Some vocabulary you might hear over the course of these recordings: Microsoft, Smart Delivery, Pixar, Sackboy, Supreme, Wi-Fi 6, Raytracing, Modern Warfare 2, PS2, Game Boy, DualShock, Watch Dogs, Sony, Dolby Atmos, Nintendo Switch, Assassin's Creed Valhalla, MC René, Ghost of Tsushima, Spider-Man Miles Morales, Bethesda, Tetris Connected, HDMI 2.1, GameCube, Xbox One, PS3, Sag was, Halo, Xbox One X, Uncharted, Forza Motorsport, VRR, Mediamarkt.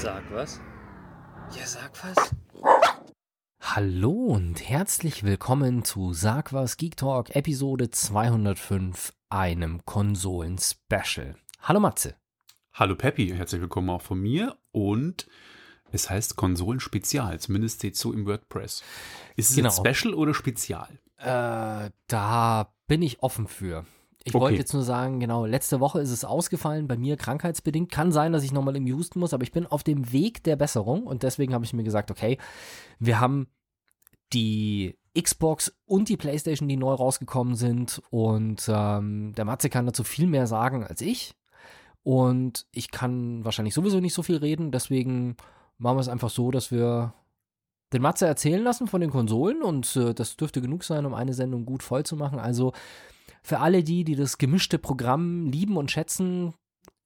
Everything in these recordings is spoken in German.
Sag was? Ja, sag was. Hallo und herzlich willkommen zu Sag was Geek Talk Episode 205, einem Konsolen-Special. Hallo Matze. Hallo Peppi, herzlich willkommen auch von mir und es heißt Konsolen-Spezial, zumindest steht so im WordPress. Ist es ein Special oder Spezial? Da bin ich offen für. Ich wollte jetzt nur sagen, genau, letzte Woche ist es ausgefallen, bei mir krankheitsbedingt. Kann sein, dass ich nochmal im Houston muss, aber ich bin auf dem Weg der Besserung und deswegen habe ich mir gesagt, okay, wir haben die Xbox und die PlayStation, die neu rausgekommen sind und der Matze kann dazu viel mehr sagen als ich und ich kann wahrscheinlich sowieso nicht so viel reden, deswegen machen wir es einfach so, dass wir den Matze erzählen lassen von den Konsolen und das dürfte genug sein, um eine Sendung gut voll zu machen, also für alle die, die das gemischte Programm lieben und schätzen,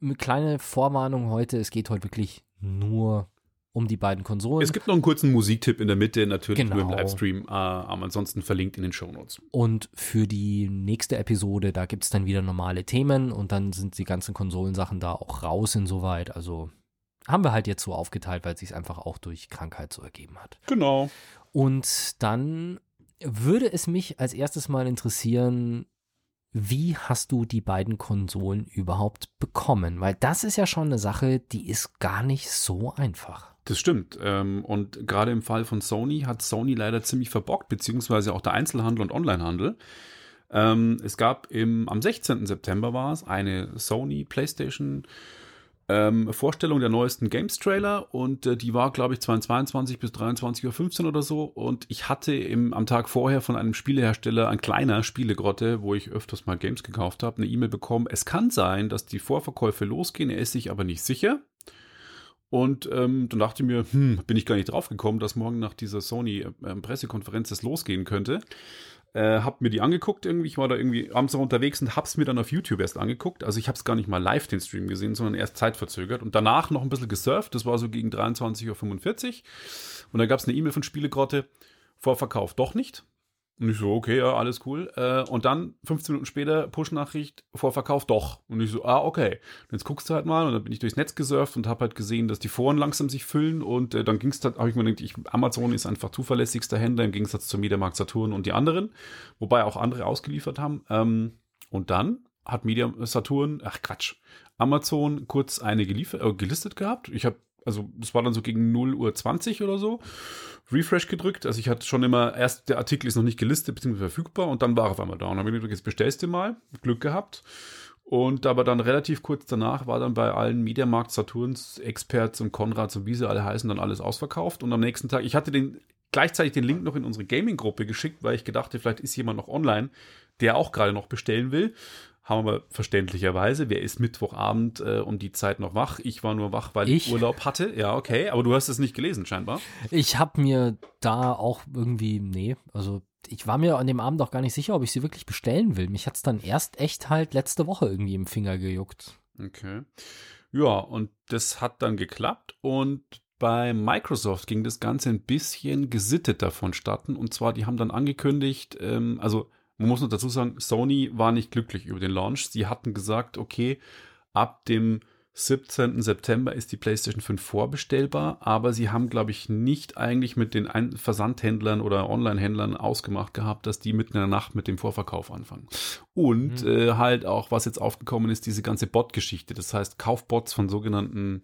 eine kleine Vorwarnung heute, es geht heute wirklich nur um die beiden Konsolen. Es gibt noch einen kurzen Musiktipp in der Mitte, natürlich nur im Livestream, aber ansonsten verlinkt in den Shownotes. Und für die nächste Episode, da gibt es dann wieder normale Themen und dann sind die ganzen Konsolensachen da auch raus insoweit, also haben wir halt jetzt so aufgeteilt, weil es sich einfach auch durch Krankheit so ergeben hat. Genau. Und dann würde es mich als erstes mal interessieren, wie hast du die beiden Konsolen überhaupt bekommen? Weil das ist ja schon eine Sache, die ist gar nicht so einfach. Das stimmt. Und gerade im Fall von Sony hat Sony leider ziemlich verbockt, beziehungsweise auch der Einzelhandel und Onlinehandel. Es gab am 16. September war es eine Sony PlayStation Vorstellung der neuesten Games-Trailer und die war, glaube ich, 22 bis 23.15 Uhr oder so und ich hatte am Tag vorher von einem Spielehersteller, ein kleiner Spielegrotte, wo ich öfters mal Games gekauft habe, eine E-Mail bekommen. Es kann sein, dass die Vorverkäufe losgehen, er ist sich aber nicht sicher und dann dachte ich mir, bin ich gar nicht drauf gekommen, dass morgen nach dieser Sony-Pressekonferenz das losgehen könnte. Hab mir die angeguckt irgendwie, ich war da irgendwie abends noch unterwegs und hab's mir dann auf YouTube erst angeguckt, also ich hab's gar nicht mal live den Stream gesehen, sondern erst zeitverzögert und danach noch ein bisschen gesurft, das war so gegen 23.45 Uhr und da gab's eine E-Mail von Spielegrotte, Vorverkauf doch nicht und ich so, okay, ja, alles cool und dann 15 Minuten später Push-Nachricht, Vorverkauf doch und ich so, okay, und jetzt guckst du halt mal und dann bin ich durchs Netz gesurft und hab halt gesehen, dass die Foren langsam sich füllen und dann ging's halt, habe ich mir gedacht, Amazon ist einfach zuverlässigster Händler im Gegensatz zu Mediamarkt, Saturn und die anderen, wobei auch andere ausgeliefert haben und dann hat Amazon kurz eine gelistet gehabt, also es war dann so gegen 0.20 Uhr oder so, Refresh gedrückt, also ich hatte schon immer, erst der Artikel ist noch nicht gelistet bzw. verfügbar und dann war er auf einmal da und dann habe ich gedacht, jetzt bestellst du mal, Glück gehabt und aber dann relativ kurz danach war dann bei allen Mediamarkt, Saturns, Experts und Konrads und wie sie alle heißen, dann alles ausverkauft und am nächsten Tag, ich hatte gleichzeitig den Link noch in unsere Gaming-Gruppe geschickt, weil ich gedacht habe, vielleicht ist jemand noch online, der auch gerade noch bestellen will. Haben wir verständlicherweise. Wer ist Mittwochabend um die Zeit noch wach? Ich war nur wach, weil ich Urlaub hatte. Ja, okay. Aber du hast es nicht gelesen, scheinbar. Ich habe mir da auch irgendwie, ich war mir an dem Abend auch gar nicht sicher, ob ich sie wirklich bestellen will. Mich hat es dann erst echt halt letzte Woche irgendwie im Finger gejuckt. Okay. Ja, und das hat dann geklappt. Und bei Microsoft ging das Ganze ein bisschen gesitteter vonstatten. Und zwar, die haben dann angekündigt, man muss noch dazu sagen, Sony war nicht glücklich über den Launch. Sie hatten gesagt, okay, ab dem 17. September ist die PlayStation 5 vorbestellbar, aber sie haben, glaube ich, nicht eigentlich mit den Versandhändlern oder Online-Händlern ausgemacht gehabt, dass die mitten in der Nacht mit dem Vorverkauf anfangen. Und halt auch, was jetzt aufgekommen ist, diese ganze Bot-Geschichte. Das heißt, Kaufbots von sogenannten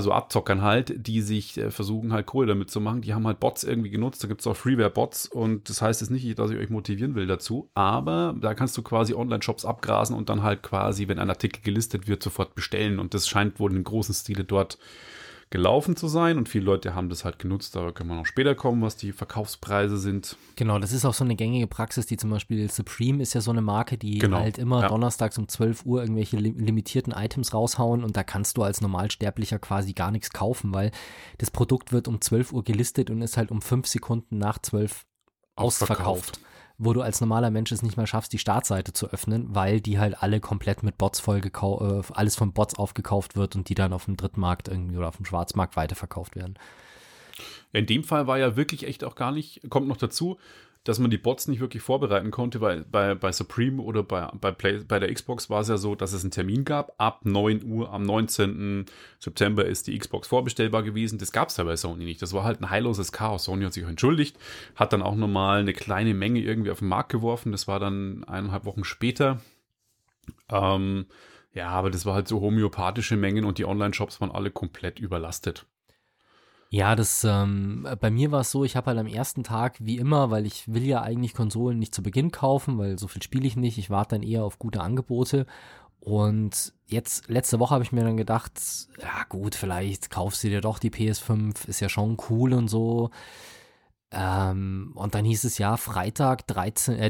so Abzockern halt, die sich versuchen halt Kohle damit zu machen. Die haben halt Bots irgendwie genutzt, da gibt es auch Freeware-Bots und das heißt jetzt nicht, dass ich euch motivieren will dazu, aber da kannst du quasi Online-Shops abgrasen und dann halt quasi, wenn ein Artikel gelistet wird, sofort bestellen und das scheint wohl in großen Stile dort gelaufen zu sein und viele Leute haben das halt genutzt, da können wir noch später kommen, was die Verkaufspreise sind. Genau, das ist auch so eine gängige Praxis, die zum Beispiel Supreme ist ja so eine Marke, die halt immer donnerstags um 12 Uhr irgendwelche limitierten Items raushauen und da kannst du als Normalsterblicher quasi gar nichts kaufen, weil das Produkt wird um 12 Uhr gelistet und ist halt um 5 Sekunden nach 12 ausverkauft. Wo du als normaler Mensch es nicht mal schaffst, die Startseite zu öffnen, weil die halt alle komplett mit Bots alles von Bots aufgekauft wird und die dann auf dem Drittmarkt irgendwie oder auf dem Schwarzmarkt weiterverkauft werden. In dem Fall war ja wirklich echt auch gar nicht, kommt noch dazu, dass man die Bots nicht wirklich vorbereiten konnte, weil bei Supreme oder bei der Xbox war es ja so, dass es einen Termin gab. Ab 9 Uhr am 19. September ist die Xbox vorbestellbar gewesen. Das gab es ja bei Sony nicht. Das war halt ein heilloses Chaos. Sony hat sich auch entschuldigt, hat dann auch nochmal eine kleine Menge irgendwie auf den Markt geworfen. Das war dann 1,5 Wochen später. Ja, aber das war halt so homöopathische Mengen und die Online-Shops waren alle komplett überlastet. Ja, das bei mir war es so, ich habe halt am ersten Tag, wie immer, weil ich will ja eigentlich Konsolen nicht zu Beginn kaufen, weil so viel spiele ich nicht, ich warte dann eher auf gute Angebote. Und jetzt, letzte Woche habe ich mir dann gedacht, ja gut, vielleicht kaufst du dir doch die PS5, ist ja schon cool und so. Und dann hieß es ja,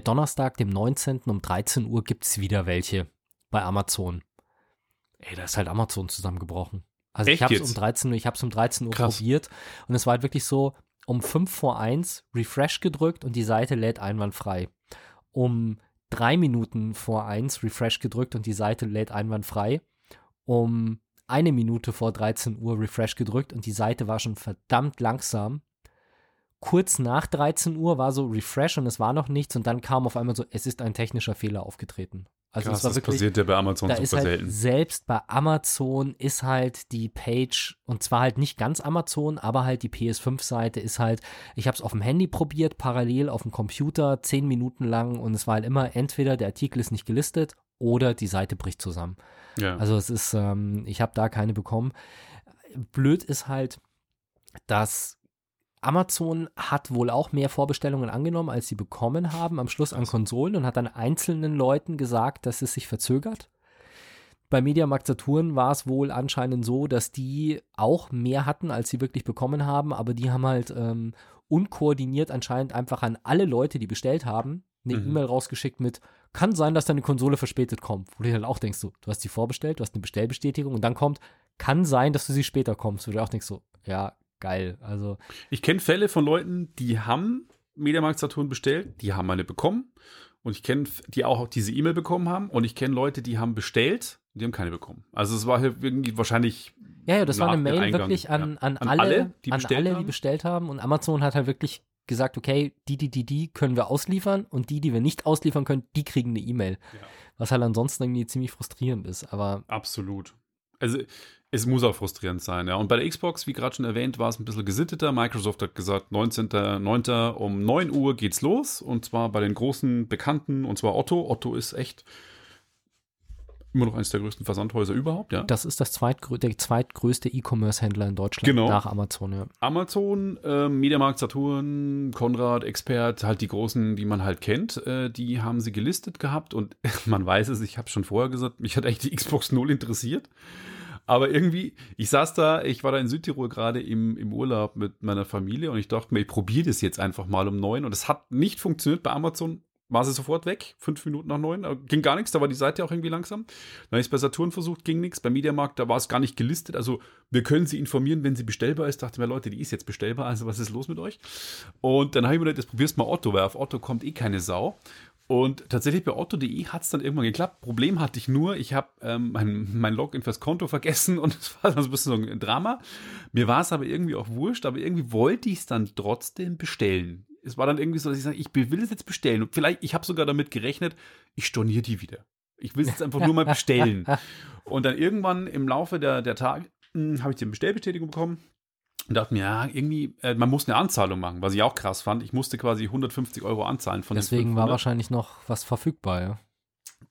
Donnerstag, dem 19. um 13 Uhr gibt's wieder welche bei Amazon. Ey, da ist halt Amazon zusammengebrochen. Also ich hab's um 13 Uhr Krass. Probiert und es war halt wirklich so, um 5:45 Refresh gedrückt und die Seite lädt einwandfrei. Um 3:53 Refresh gedrückt und die Seite lädt einwandfrei. Um 1:53 Refresh gedrückt und die Seite war schon verdammt langsam. Kurz nach 13 Uhr war so Refresh und es war noch nichts und dann kam auf einmal so, es ist ein technischer Fehler aufgetreten. Also krass, das passiert ja bei Amazon super selten. Halt selbst bei Amazon ist halt die Page, und zwar halt nicht ganz Amazon, aber halt die PS5-Seite ist halt, ich habe es auf dem Handy probiert, parallel auf dem Computer, 10 Minuten lang und es war halt immer entweder der Artikel ist nicht gelistet oder die Seite bricht zusammen. Ja. Also es ist, ich habe da keine bekommen. Blöd ist halt, dass Amazon hat wohl auch mehr Vorbestellungen angenommen, als sie bekommen haben, am Schluss an Konsolen und hat dann einzelnen Leuten gesagt, dass es sich verzögert. Bei Mediamarkt Saturn war es wohl anscheinend so, dass die auch mehr hatten, als sie wirklich bekommen haben, aber die haben halt unkoordiniert anscheinend einfach an alle Leute, die bestellt haben, eine E-Mail rausgeschickt mit, kann sein, dass deine Konsole verspätet kommt. Wo du dann auch denkst, so, du hast die vorbestellt, du hast eine Bestellbestätigung und dann kommt, kann sein, dass du sie später kommst. Wo du auch denkst, so, ja, geil, also. Ich kenne Fälle von Leuten, die haben Mediamarkt Saturn bestellt, die haben eine bekommen und ich kenne, die auch diese E-Mail bekommen haben und ich kenne Leute, die haben bestellt und die haben keine bekommen. Also es war irgendwie wahrscheinlich ja, das war eine Mail Eingang, wirklich an alle, die bestellt haben und Amazon hat halt wirklich gesagt, okay, die können wir ausliefern und die wir nicht ausliefern können, die kriegen eine E-Mail. Ja. Was halt ansonsten irgendwie ziemlich frustrierend ist, aber. Absolut. Also es muss auch frustrierend sein, ja. Und bei der Xbox, wie gerade schon erwähnt, war es ein bisschen gesitteter. Microsoft hat gesagt, 19.09. um 9 Uhr geht's los. Und zwar bei den großen Bekannten, und zwar Otto. Otto ist echt immer noch eines der größten Versandhäuser überhaupt, ja. Das ist der zweitgrößte E-Commerce-Händler in Deutschland nach Amazon, ja. Amazon, Mediamarkt, Saturn, Konrad, Expert, halt die großen, die man halt kennt, die haben sie gelistet gehabt. Und man weiß es, ich habe schon vorher gesagt, mich hat eigentlich die Xbox 0 interessiert. Aber irgendwie, ich war da in Südtirol gerade im Urlaub mit meiner Familie und ich dachte mir, ich probiere das jetzt einfach mal um 9 und es hat nicht funktioniert. Bei Amazon war sie sofort weg, 5 Minuten nach 9, ging gar nichts, da war die Seite auch irgendwie langsam. Dann habe ich es bei Saturn versucht, ging nichts, bei Mediamarkt, da war es gar nicht gelistet, also wir können sie informieren, wenn sie bestellbar ist. Dachte mir, Leute, die ist jetzt bestellbar, also was ist los mit euch? Und dann habe ich mir gedacht, jetzt probierst mal Otto, weil auf Otto kommt eh keine Sau. Und tatsächlich bei Otto.de hat es dann irgendwann geklappt. Problem hatte ich nur, ich habe mein Login fürs Konto vergessen und es war dann so ein bisschen so ein Drama. Mir war es aber irgendwie auch wurscht, aber irgendwie wollte ich es dann trotzdem bestellen. Es war dann irgendwie so, dass ich sage, ich will es jetzt bestellen. Und vielleicht, ich habe sogar damit gerechnet, ich storniere die wieder. Ich will es jetzt einfach nur mal bestellen. Und dann irgendwann im Laufe der Tage habe ich die Bestellbestätigung bekommen. Und dachte mir, ja, irgendwie, man muss eine Anzahlung machen, was ich auch krass fand. Ich musste quasi 150 Euro anzahlen von den 500. Deswegen war wahrscheinlich noch was verfügbar, ja.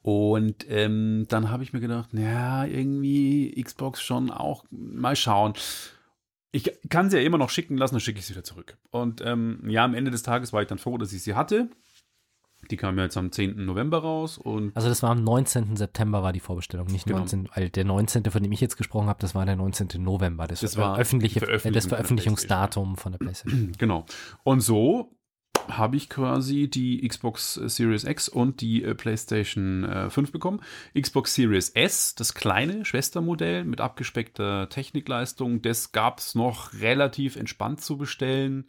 Und dann habe ich mir gedacht, naja, irgendwie Xbox schon auch, mal schauen. Ich kann sie ja immer noch schicken lassen, dann schicke ich sie wieder zurück. Und ja, am Ende des Tages war ich dann froh, dass ich sie hatte. Die kam ja jetzt am 10. November raus. Und also das war am 19. September war die Vorbestellung, nicht genau. 19. Also der 19., von dem ich jetzt gesprochen habe, das war der 19. November. Das war das Veröffentlichungsdatum von der PlayStation. Genau. Und so habe ich quasi die Xbox Series X und die PlayStation 5 bekommen. Xbox Series S, das kleine Schwestermodell mit abgespeckter Technikleistung, das gab es noch relativ entspannt zu bestellen.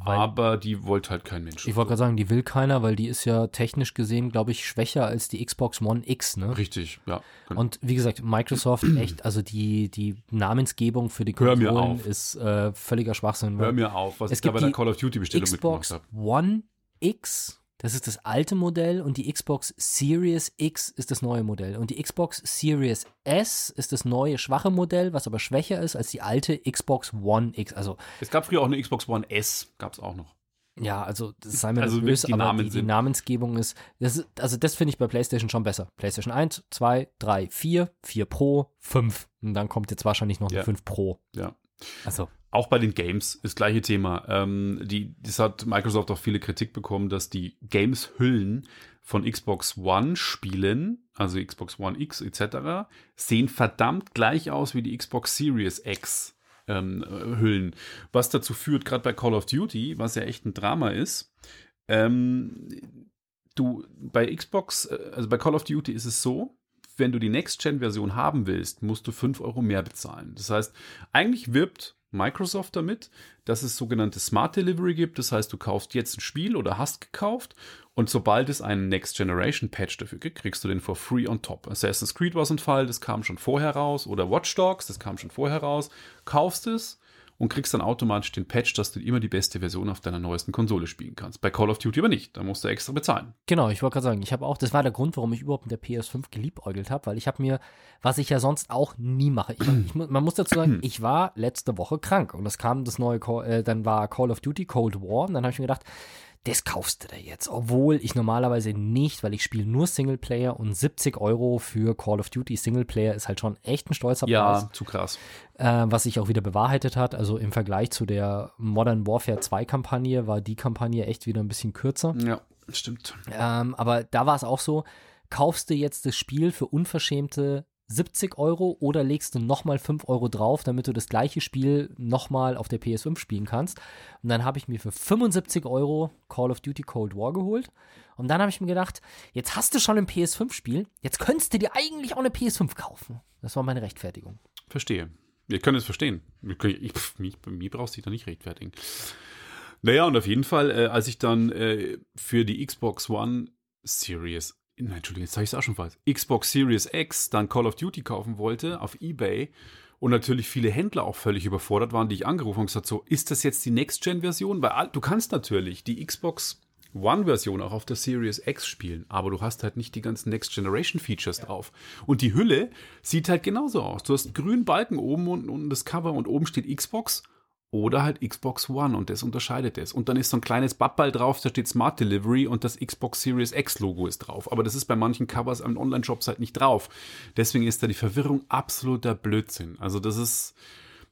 Aber die wollte halt kein Mensch. Ich wollte gerade sagen, die will keiner, weil die ist ja technisch gesehen, glaube ich, schwächer als die Xbox One X, ne? Richtig, ja. Genau. Und wie gesagt, Microsoft, echt, also die Namensgebung für die Konsolen ist völliger Schwachsinn. Hör mir auf, was ich da bei der Call of Duty Bestellung mitgemacht habe. Xbox One X, das ist das alte Modell, und die Xbox Series X ist das neue Modell. Und die Xbox Series S ist das neue, schwache Modell, was aber schwächer ist als die alte Xbox One X. Also, es gab früher auch eine Xbox One S, gab es auch noch. Ja, also das sei mir also böse, die aber die Namensgebung ist, also das finde ich bei PlayStation schon besser. PlayStation 1, 2, 3, 4, 4 Pro, 5. Und dann kommt jetzt wahrscheinlich noch eine 5 Pro. Ja. Also. Auch bei den Games, das gleiche Thema. Das hat Microsoft auch viele Kritik bekommen, dass die Games-Hüllen von Xbox One-Spielen, also Xbox One X etc., sehen verdammt gleich aus wie die Xbox Series X Hüllen. Was dazu führt, gerade bei Call of Duty, was ja echt ein Drama ist, bei Call of Duty ist es so, wenn du die Next-Gen-Version haben willst, musst du 5 Euro mehr bezahlen. Das heißt, eigentlich wirbt Microsoft damit, dass es sogenannte Smart Delivery gibt. Das heißt, du kaufst jetzt ein Spiel oder hast gekauft, und sobald es einen Next Generation Patch dafür gibt, kriegst du den for free on top. Assassin's Creed war so ein Fall, das kam schon vorher raus, oder Watch Dogs, das kam schon vorher raus. Kaufst es und kriegst dann automatisch den Patch, dass du immer die beste Version auf deiner neuesten Konsole spielen kannst. Bei Call of Duty aber nicht, da musst du extra bezahlen. Genau, ich wollte gerade sagen, das war der Grund, warum ich überhaupt mit der PS5 geliebäugelt habe, weil ich habe mir, was ich ja sonst auch nie mache, man muss dazu sagen, ich war letzte Woche krank, und das kam das neue, dann war Call of Duty Cold War, und dann habe ich mir gedacht, das kaufst du da jetzt, obwohl ich normalerweise nicht, weil ich spiele nur Singleplayer, und 70 Euro für Call of Duty Singleplayer ist halt schon echt ein stolzer Preis. Ja, zu krass. Was sich auch wieder bewahrheitet hat, also im Vergleich zu der Modern Warfare 2 Kampagne war die Kampagne echt wieder ein bisschen kürzer. Ja, stimmt. Aber da war es auch so, kaufst du jetzt das Spiel für unverschämte 70 Euro oder legst du nochmal 5 Euro drauf, damit du das gleiche Spiel nochmal auf der PS5 spielen kannst. Und dann habe ich mir für 75 Euro Call of Duty Cold War geholt. Und dann habe ich mir gedacht, jetzt hast du schon ein PS5-Spiel, jetzt könntest du dir eigentlich auch eine PS5 kaufen. Das war meine Rechtfertigung. Verstehe. Ihr könnt es verstehen. Mir brauchst du dich da nicht rechtfertigen. Naja, und auf jeden Fall, als ich dann für die Xbox One Series jetzt sage ich es auch schon falsch. Xbox Series X dann Call of Duty kaufen wollte auf eBay, und natürlich viele Händler auch völlig überfordert waren, die ich angerufen habe und gesagt, so, ist das jetzt die Next-Gen-Version? Weil du kannst natürlich die Xbox One-Version auch auf der Series X spielen, aber du hast halt nicht die ganzen Next-Generation-Features drauf. Und die Hülle sieht halt genauso aus. Du hast einen grünen Balken oben und unten das Cover, und oben steht Xbox oder halt Xbox One, und das unterscheidet es. Und dann ist so ein kleines Bappball drauf, da steht Smart Delivery, und das Xbox Series X Logo ist drauf. Aber das ist bei manchen Covers an Online-Shops halt nicht drauf. Deswegen ist da die Verwirrung absoluter Blödsinn. Also das ist,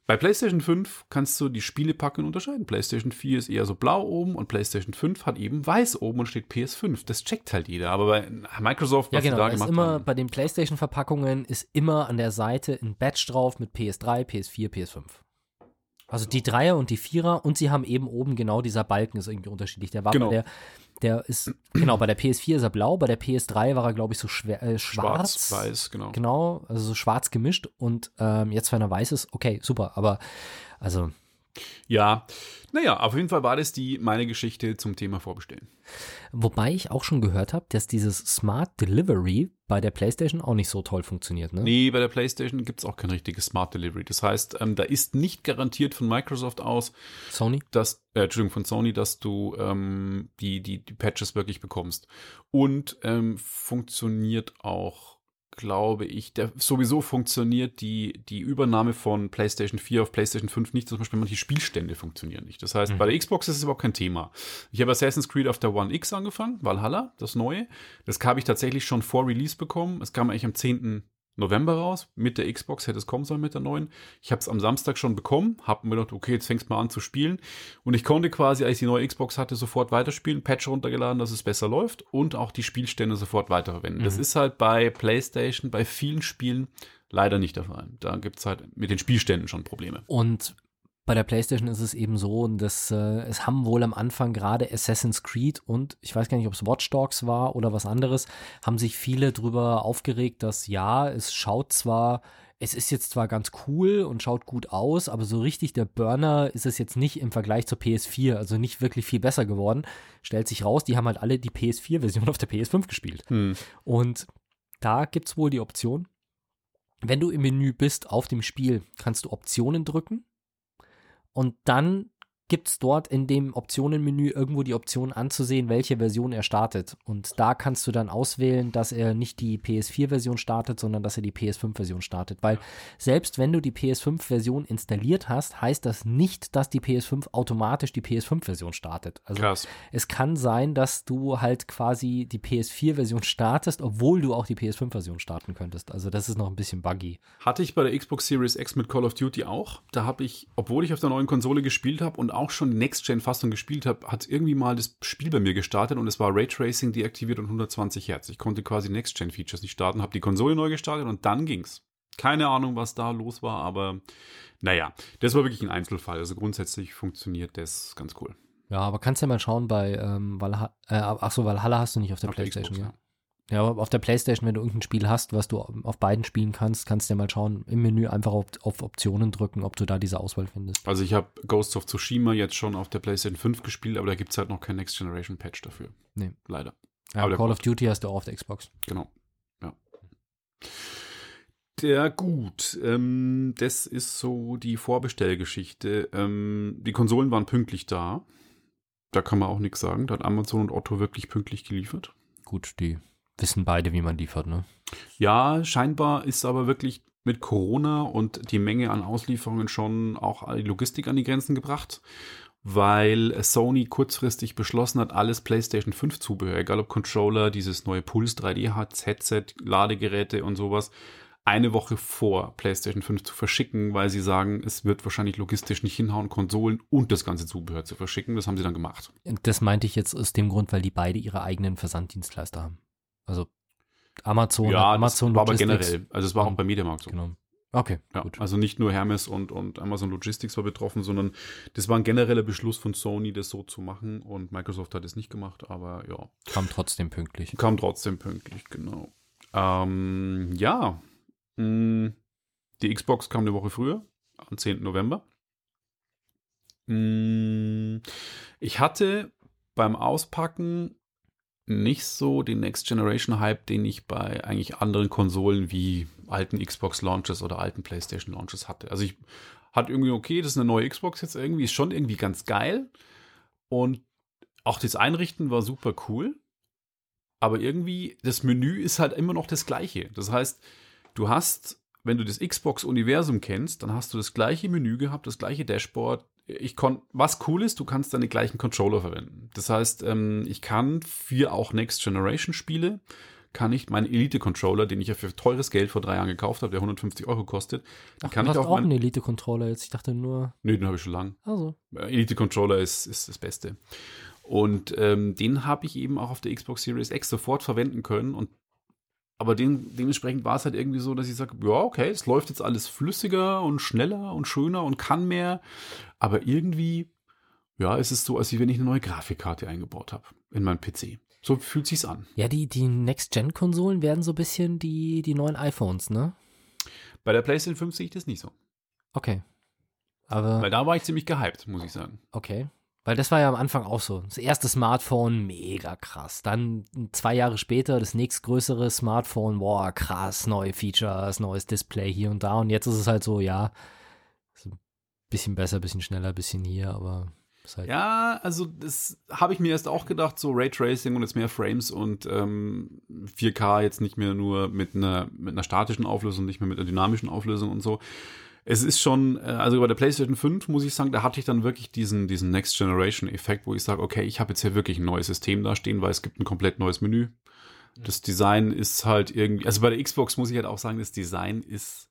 bei PlayStation 5 kannst du die Spielepacken unterscheiden. PlayStation 4 ist eher so blau oben, und PlayStation 5 hat eben weiß oben und steht PS5. Das checkt halt jeder. Aber bei Microsoft, was sie da gemacht haben. Bei den PlayStation-Verpackungen ist immer an der Seite ein Badge drauf mit PS3, PS4, PS5. Also die Dreier und die Vierer, und sie haben eben oben genau, dieser Balken ist irgendwie unterschiedlich. Der war bei bei der PS4 ist er blau, bei der PS3 war er, glaube ich, so schwarz. Schwarz-weiß, genau. Genau, also so schwarz gemischt, und jetzt, wenn er weiß ist, okay, super, aber also. Ja, naja, auf jeden Fall war das meine Geschichte zum Thema Vorbestellen. Wobei ich auch schon gehört habe, dass dieses Smart Delivery bei der PlayStation auch nicht so toll funktioniert, ne? Nee, bei der PlayStation gibt es auch kein richtiges Smart Delivery. Das heißt, da ist nicht garantiert von Microsoft aus, von Sony, dass du die Patches wirklich bekommst. Und funktioniert auch, glaube ich, sowieso funktioniert die Übernahme von PlayStation 4 auf PlayStation 5 nicht. Zum Beispiel manche Spielstände funktionieren nicht. Das heißt, bei der Xbox ist es überhaupt kein Thema. Ich habe Assassin's Creed auf der One X angefangen, Valhalla, das neue. Das habe ich tatsächlich schon vor Release bekommen. Es kam eigentlich am 10. November raus. Mit der Xbox hätte es kommen sollen, mit der neuen. Ich habe es am Samstag schon bekommen, habe mir gedacht, okay, jetzt fängst du mal an zu spielen. Und ich konnte quasi, als ich die neue Xbox hatte, sofort weiterspielen, Patch runtergeladen, dass es besser läuft, und auch die Spielstände sofort weiterverwenden. Das ist halt bei PlayStation, bei vielen Spielen leider nicht der Fall. Da gibt es halt mit den Spielständen schon Probleme. Und bei der PlayStation ist es eben so, dass es haben wohl am Anfang gerade Assassin's Creed und ich weiß gar nicht, ob es Watch Dogs war oder was anderes, haben sich viele drüber aufgeregt, dass ja, es schaut zwar es ist jetzt zwar ganz cool und schaut gut aus, aber so richtig der Burner ist es jetzt nicht im Vergleich zur PS4, also nicht wirklich viel besser geworden. Stellt sich raus, die haben halt alle die PS4-Version auf der PS5 gespielt. Und da gibt's wohl die Option, wenn du im Menü bist auf dem Spiel, kannst du Optionen drücken und dann gibt's dort in dem Optionenmenü irgendwo die Option anzusehen, welche Version er startet. Und da kannst du dann auswählen, dass er nicht die PS4-Version startet, sondern dass er die PS5-Version startet. Weil selbst wenn du die PS5-Version installiert hast, heißt das nicht, dass die PS5 automatisch die PS5-Version startet. Also krass. Es kann sein, dass du halt quasi die PS4-Version startest, obwohl du auch die PS5-Version starten könntest. Also das ist noch ein bisschen buggy. Hatte ich bei der Xbox Series X mit Call of Duty auch. Da habe ich, obwohl ich auf der neuen Konsole gespielt habe und auch schon die Next-Gen-Fassung gespielt habe, hat irgendwie mal das Spiel bei mir gestartet und es war Raytracing deaktiviert und 120 Hertz. Ich konnte quasi Next-Gen-Features nicht starten, habe die Konsole neu gestartet und dann ging's. Keine Ahnung, was da los war, aber naja, das war wirklich ein Einzelfall. Also grundsätzlich funktioniert das ganz cool. Ja, aber kannst ja mal schauen bei Valhalla, Valhalla hast du nicht auf der PlayStation, Xbox, ja. Ja, aber auf der PlayStation, wenn du irgendein Spiel hast, was du auf beiden spielen kannst, kannst du ja mal schauen, im Menü einfach auf Optionen drücken, ob du da diese Auswahl findest. Also ich habe Ghost of Tsushima jetzt schon auf der PlayStation 5 gespielt, aber da gibt es halt noch kein Next Generation Patch dafür. Nee. Leider. Ja, aber Call of Duty hast du auch auf der Xbox. Genau. Ja. Ja gut, das ist so die Vorbestellgeschichte. Die Konsolen waren pünktlich da. Da kann man auch nichts sagen. Da hat Amazon und Otto wirklich pünktlich geliefert. Gut, die wissen beide, wie man liefert, ne? Ja, scheinbar ist aber wirklich mit Corona und die Menge an Auslieferungen schon auch die Logistik an die Grenzen gebracht, weil Sony kurzfristig beschlossen hat, alles PlayStation 5 Zubehör, egal ob Controller, dieses neue Pulse 3D Headset, Ladegeräte und sowas, eine Woche vor PlayStation 5 zu verschicken, weil sie sagen, es wird wahrscheinlich logistisch nicht hinhauen, Konsolen und das ganze Zubehör zu verschicken. Das haben sie dann gemacht. Das meinte ich jetzt aus dem Grund, weil die beide ihre eigenen Versanddienstleister haben. Also Amazon, ja, Amazon war Logistics. Aber generell. Also es war auch bei Mediamarkt so. Genau. Okay, ja, gut. Also nicht nur Hermes und Amazon Logistics war betroffen, sondern das war ein genereller Beschluss von Sony, das so zu machen. Und Microsoft hat es nicht gemacht, aber ja. Kam trotzdem pünktlich. Genau. Ja, die Xbox kam eine Woche früher, am 10. November. Ich hatte beim Auspacken nicht so den Next-Generation-Hype, den ich bei eigentlich anderen Konsolen wie alten Xbox-Launches oder alten PlayStation-Launches hatte. Also ich hatte irgendwie, okay, das ist eine neue Xbox jetzt irgendwie, ist schon irgendwie ganz geil. Und auch das Einrichten war super cool. Aber irgendwie, das Menü ist halt immer noch das gleiche. Das heißt, du hast, wenn du das Xbox-Universum kennst, dann hast du das gleiche Menü gehabt, das gleiche Dashboard. Was cool ist, du kannst deine gleichen Controller verwenden. Das heißt, ich kann für auch Next-Generation-Spiele, kann ich meinen Elite-Controller, den ich ja für teures Geld vor 3 Jahren gekauft habe, der 150 €, kostet. Ach, kann du ich hast auch einen Elite-Controller jetzt? Ich dachte nur... Nee, den habe ich schon lange. Also. Elite-Controller ist das Beste. Und den habe ich eben auch auf der Xbox Series X sofort verwenden können. Aber dementsprechend war es halt irgendwie so, dass ich sage, ja, okay, es läuft jetzt alles flüssiger und schneller und schöner und kann mehr. Aber irgendwie, ja, es ist so, als wenn ich eine neue Grafikkarte eingebaut habe in meinem PC. So fühlt sich's an. Ja, die Next-Gen-Konsolen werden so ein bisschen die neuen iPhones, ne? Bei der PlayStation 5 sehe ich das nicht so. Okay. Aber weil da war ich ziemlich gehypt, muss ich sagen. Okay. Weil das war ja am Anfang auch so. Das erste Smartphone, mega krass. Dann 2 Jahre später das nächstgrößere Smartphone, wow, krass, neue Features, neues Display hier und da. Und jetzt ist es halt so, ja, so ein bisschen besser, ein bisschen schneller, ein bisschen hier, aber ist halt... Ja, also das habe ich mir erst auch gedacht, so Raytracing und jetzt mehr Frames und 4K jetzt nicht mehr nur mit einer statischen Auflösung, nicht mehr mit einer dynamischen Auflösung und so. Es ist schon, also bei der PlayStation 5 muss ich sagen, da hatte ich dann wirklich diesen Next-Generation-Effekt, wo ich sage, okay, ich habe jetzt hier wirklich ein neues System dastehen, weil es gibt ein komplett neues Menü. Das Design ist halt irgendwie, also bei der Xbox muss ich halt auch sagen, das Design ist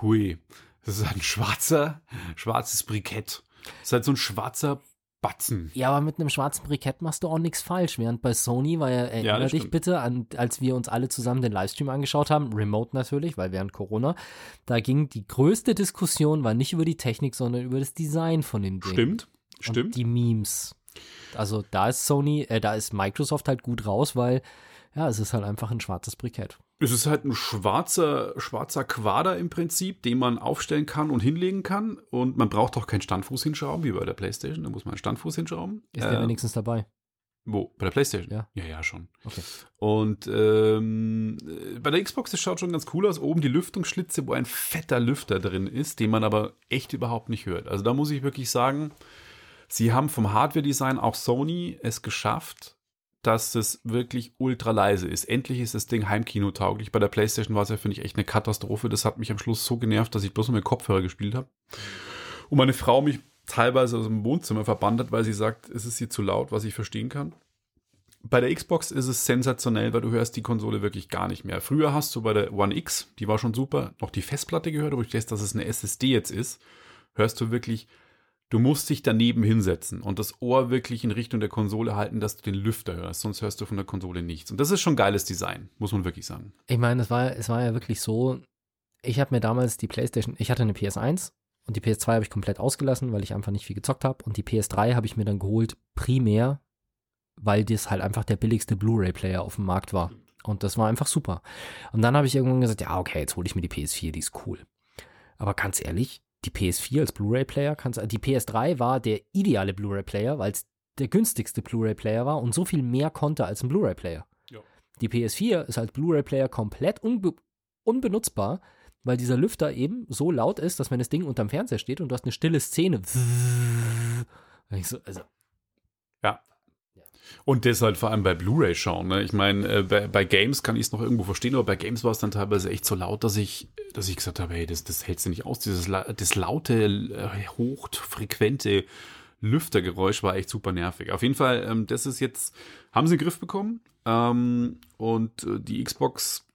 hui. Das ist halt ein schwarzes Brikett. Das ist halt so ein schwarzer Batzen. Ja, aber mit einem schwarzen Brikett machst du auch nichts falsch, während bei Sony war ja, erinnere dich bitte an, als wir uns alle zusammen den Livestream angeschaut haben, remote natürlich, weil während Corona, da ging die größte Diskussion, war nicht über die Technik, sondern über das Design von den Dingen. Stimmt. Und die Memes. Also da ist Microsoft halt gut raus, weil ja, es ist halt einfach ein schwarzes Brikett. Es ist halt ein schwarzer Quader im Prinzip, den man aufstellen kann und hinlegen kann. Und man braucht auch keinen Standfuß hinschrauben, wie bei der PlayStation. Da muss man einen Standfuß hinschrauben. Ist der wenigstens dabei? Wo? Bei der PlayStation? Ja. Ja, schon. Okay. Und bei der Xbox, das schaut schon ganz cool aus. Oben die Lüftungsschlitze, wo ein fetter Lüfter drin ist, den man aber echt überhaupt nicht hört. Also da muss ich wirklich sagen, sie haben vom Hardware-Design, auch Sony, es geschafft, dass es wirklich ultra leise ist. Endlich ist das Ding heimkinotauglich. Bei der PlayStation war es ja, finde ich, echt eine Katastrophe. Das hat mich am Schluss so genervt, dass ich bloß mit Kopfhörer gespielt habe. Und meine Frau mich teilweise aus dem Wohnzimmer verbannt hat, weil sie sagt, es ist hier zu laut, was ich verstehen kann. Bei der Xbox ist es sensationell, weil du hörst die Konsole wirklich gar nicht mehr. Früher hast du bei der One X, die war schon super, noch die Festplatte gehört, aber ich weiß, dass es eine SSD jetzt ist, hörst du wirklich, du musst dich daneben hinsetzen und das Ohr wirklich in Richtung der Konsole halten, dass du den Lüfter hörst, sonst hörst du von der Konsole nichts. Und das ist schon geiles Design, muss man wirklich sagen. Ich meine, es war ja wirklich so, ich habe mir damals die PlayStation, ich hatte eine PS1, und die PS2 habe ich komplett ausgelassen, weil ich einfach nicht viel gezockt habe. Und die PS3 habe ich mir dann geholt, primär, weil das halt einfach der billigste Blu-ray-Player auf dem Markt war. Und das war einfach super. Und dann habe ich irgendwann gesagt, ja, okay, jetzt hole ich mir die PS4, die ist cool. Aber ganz ehrlich, die PS4 als Blu-ray-Player, die PS3 war der ideale Blu-ray-Player, weil es der günstigste Blu-ray-Player war und so viel mehr konnte als ein Blu-ray-Player. Ja. Die PS4 ist als Blu-ray-Player komplett unbenutzbar, weil dieser Lüfter eben so laut ist, dass wenn das Ding unterm Fernseher steht und du hast eine stille Szene. Ja. Und das halt vor allem bei Blu-ray schauen. Ne? Ich meine, bei Games kann ich es noch irgendwo verstehen, aber bei Games war es dann teilweise echt so laut, dass ich gesagt habe, hey, das hältst du nicht aus. Dieses das laute, hochfrequente Lüftergeräusch war echt super nervig. Auf jeden Fall, das ist jetzt, haben sie in den Griff bekommen. Und die Xbox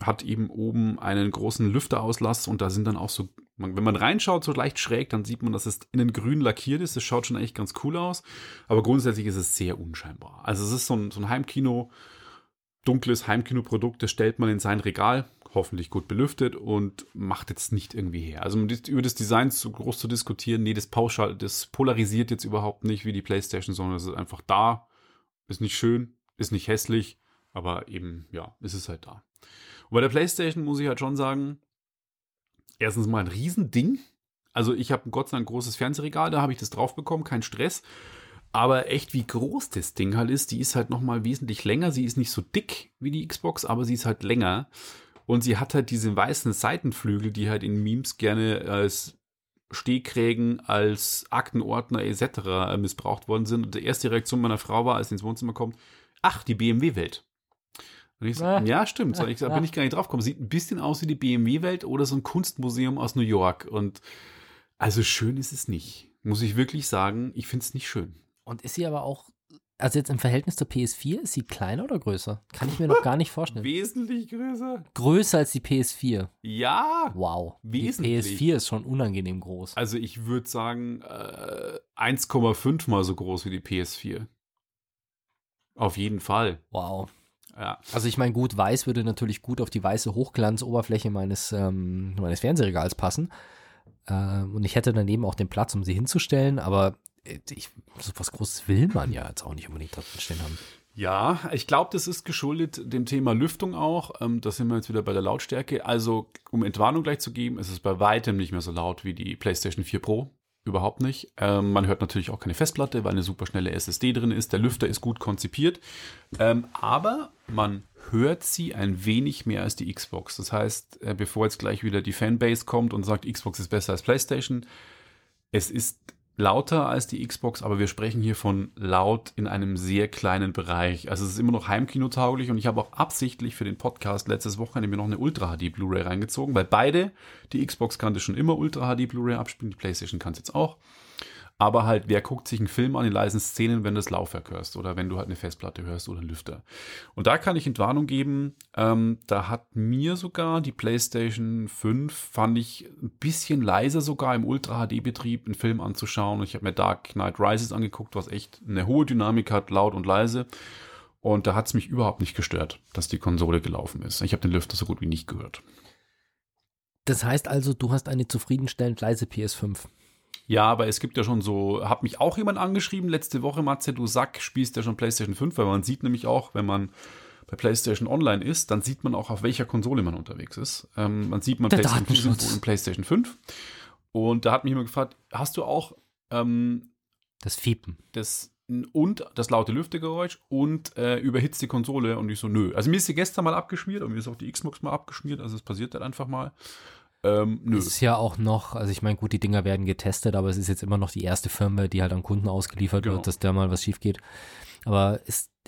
hat eben oben einen großen Lüfterauslass und da sind dann auch so, wenn man reinschaut, so leicht schräg, dann sieht man, dass es innen grün lackiert ist. Das schaut schon echt ganz cool aus, aber grundsätzlich ist es sehr unscheinbar. Also es ist so ein Heimkino, dunkles Heimkinoprodukt, das stellt man in sein Regal, hoffentlich gut belüftet und macht jetzt nicht irgendwie her. Also über das Design so groß zu diskutieren, nee, das polarisiert jetzt überhaupt nicht wie die PlayStation, sondern es ist einfach da, ist nicht schön, ist nicht hässlich, aber eben, ja, es ist halt da. Bei der PlayStation muss ich halt schon sagen, erstens mal ein Riesending. Also ich habe Gott sei Dank ein großes Fernsehregal, da habe ich das drauf bekommen, kein Stress. Aber echt, wie groß das Ding halt ist, die ist halt nochmal wesentlich länger. Sie ist nicht so dick wie die Xbox, aber sie ist halt länger. Und sie hat halt diese weißen Seitenflügel, die halt in Memes gerne als Stehkrägen, als Aktenordner etc. missbraucht worden sind. Und die erste Reaktion meiner Frau war, als sie ins Wohnzimmer kommt, ach, die BMW-Welt. Und ich so, ja, stimmt. So, ich sag, bin ich gar nicht drauf gekommen. Sieht ein bisschen aus wie die BMW-Welt oder so ein Kunstmuseum aus New York. Und also schön ist es nicht. Muss ich wirklich sagen, ich finde es nicht schön. Und ist sie aber auch, also jetzt im Verhältnis zur PS4, ist sie kleiner oder größer? Kann ich mir noch gar nicht vorstellen. Wesentlich größer. Größer als die PS4? Ja. Wow. Wesentlich. Die PS4 ist schon unangenehm groß. Also ich würde sagen, 1,5 mal so groß wie die PS4. Auf jeden Fall. Wow. Ja. Also ich meine, gut, weiß würde natürlich gut auf die weiße Hochglanzoberfläche meines Fernsehregals passen. Und ich hätte daneben auch den Platz, um sie hinzustellen, aber so was Großes will man ja jetzt auch nicht unbedingt drin stehen haben. Ja, ich glaube, das ist geschuldet dem Thema Lüftung auch. Da sind wir jetzt wieder bei der Lautstärke. Also, um Entwarnung gleich zu geben, ist es bei weitem nicht mehr so laut wie die PlayStation 4 Pro. Überhaupt nicht. Man hört natürlich auch keine Festplatte, weil eine super schnelle SSD drin ist. Der Lüfter ist gut konzipiert. Aber man hört sie ein wenig mehr als die Xbox. Das heißt, bevor jetzt gleich wieder die Fanbase kommt und sagt, Xbox ist besser als PlayStation, es ist lauter als die Xbox, aber wir sprechen hier von laut in einem sehr kleinen Bereich. Also es ist immer noch heimkinotauglich und ich habe auch absichtlich für den Podcast letztes Wochenende mir noch eine Ultra-HD-Blu-Ray reingezogen, weil die Xbox kannte schon immer Ultra-HD-Blu-Ray abspielen, die PlayStation kann es jetzt auch. Aber halt, wer guckt sich einen Film an in leisen Szenen, wenn du das Laufwerk hörst oder wenn du halt eine Festplatte hörst oder einen Lüfter. Und da kann ich Entwarnung geben, da hat mir sogar die PlayStation 5, fand ich ein bisschen leiser sogar im Ultra-HD-Betrieb einen Film anzuschauen. Und ich habe mir Dark Knight Rises angeguckt, was echt eine hohe Dynamik hat, laut und leise. Und da hat es mich überhaupt nicht gestört, dass die Konsole gelaufen ist. Ich habe den Lüfter so gut wie nicht gehört. Das heißt also, du hast eine zufriedenstellend leise PS5. Ja, aber es gibt ja schon so, hat mich auch jemand angeschrieben, letzte Woche, Matze, du Sack, spielst ja schon PlayStation 5, weil man sieht nämlich auch, wenn man bei PlayStation Online ist, dann sieht man auch, auf welcher Konsole man unterwegs ist. Man sieht mal PlayStation 4 und PlayStation 5. Und da hat mich immer gefragt, hast du auch das Fiepen? Und das laute Lüftergeräusch und überhitzte Konsole. Und ich so, nö. Also mir ist sie gestern mal abgeschmiert und mir ist auch die Xbox mal abgeschmiert. Also es passiert halt einfach mal. Nö. Ist ja auch noch, also ich meine, gut, die Dinger werden getestet, aber es ist jetzt immer noch die erste Firmware, die halt an Kunden ausgeliefert wird, dass da mal was schief geht. Aber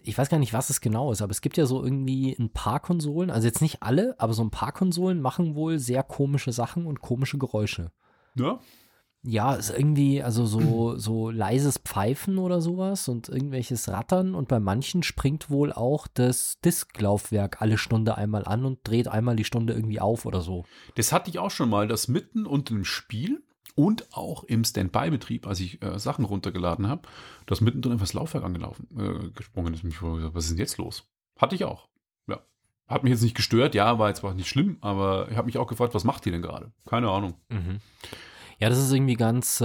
ich weiß gar nicht, was es genau ist, aber es gibt ja so irgendwie ein paar Konsolen, also jetzt nicht alle, aber so ein paar Konsolen machen wohl sehr komische Sachen und komische Geräusche. Ja? Ja, ist irgendwie, also so leises Pfeifen oder sowas und irgendwelches Rattern und bei manchen springt wohl auch das Disklaufwerk alle Stunde einmal an und dreht einmal die Stunde irgendwie auf oder so. Das hatte ich auch schon mal, dass mitten unter dem Spiel und auch im Standby-Betrieb, als ich Sachen runtergeladen habe, dass mittendrin einfach das Laufwerk gesprungen ist. Ich habe gesagt, was ist denn jetzt los? Hatte ich auch. Ja. Hat mich jetzt nicht gestört, ja, war nicht schlimm, aber ich habe mich auch gefragt, was macht ihr denn gerade? Keine Ahnung. Mhm. Ja, das ist irgendwie ganz,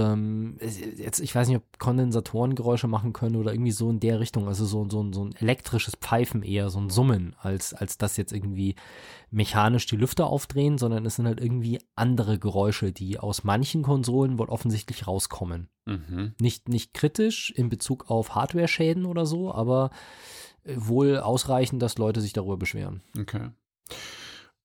jetzt, ich weiß nicht, ob Kondensatorengeräusche machen können oder irgendwie so in der Richtung, also so ein elektrisches Pfeifen eher, so ein Summen, als das jetzt irgendwie mechanisch die Lüfter aufdrehen, sondern es sind halt irgendwie andere Geräusche, die aus manchen Konsolen wohl offensichtlich rauskommen. Mhm. Nicht kritisch in Bezug auf Hardware-Schäden oder so, aber wohl ausreichend, dass Leute sich darüber beschweren. Okay.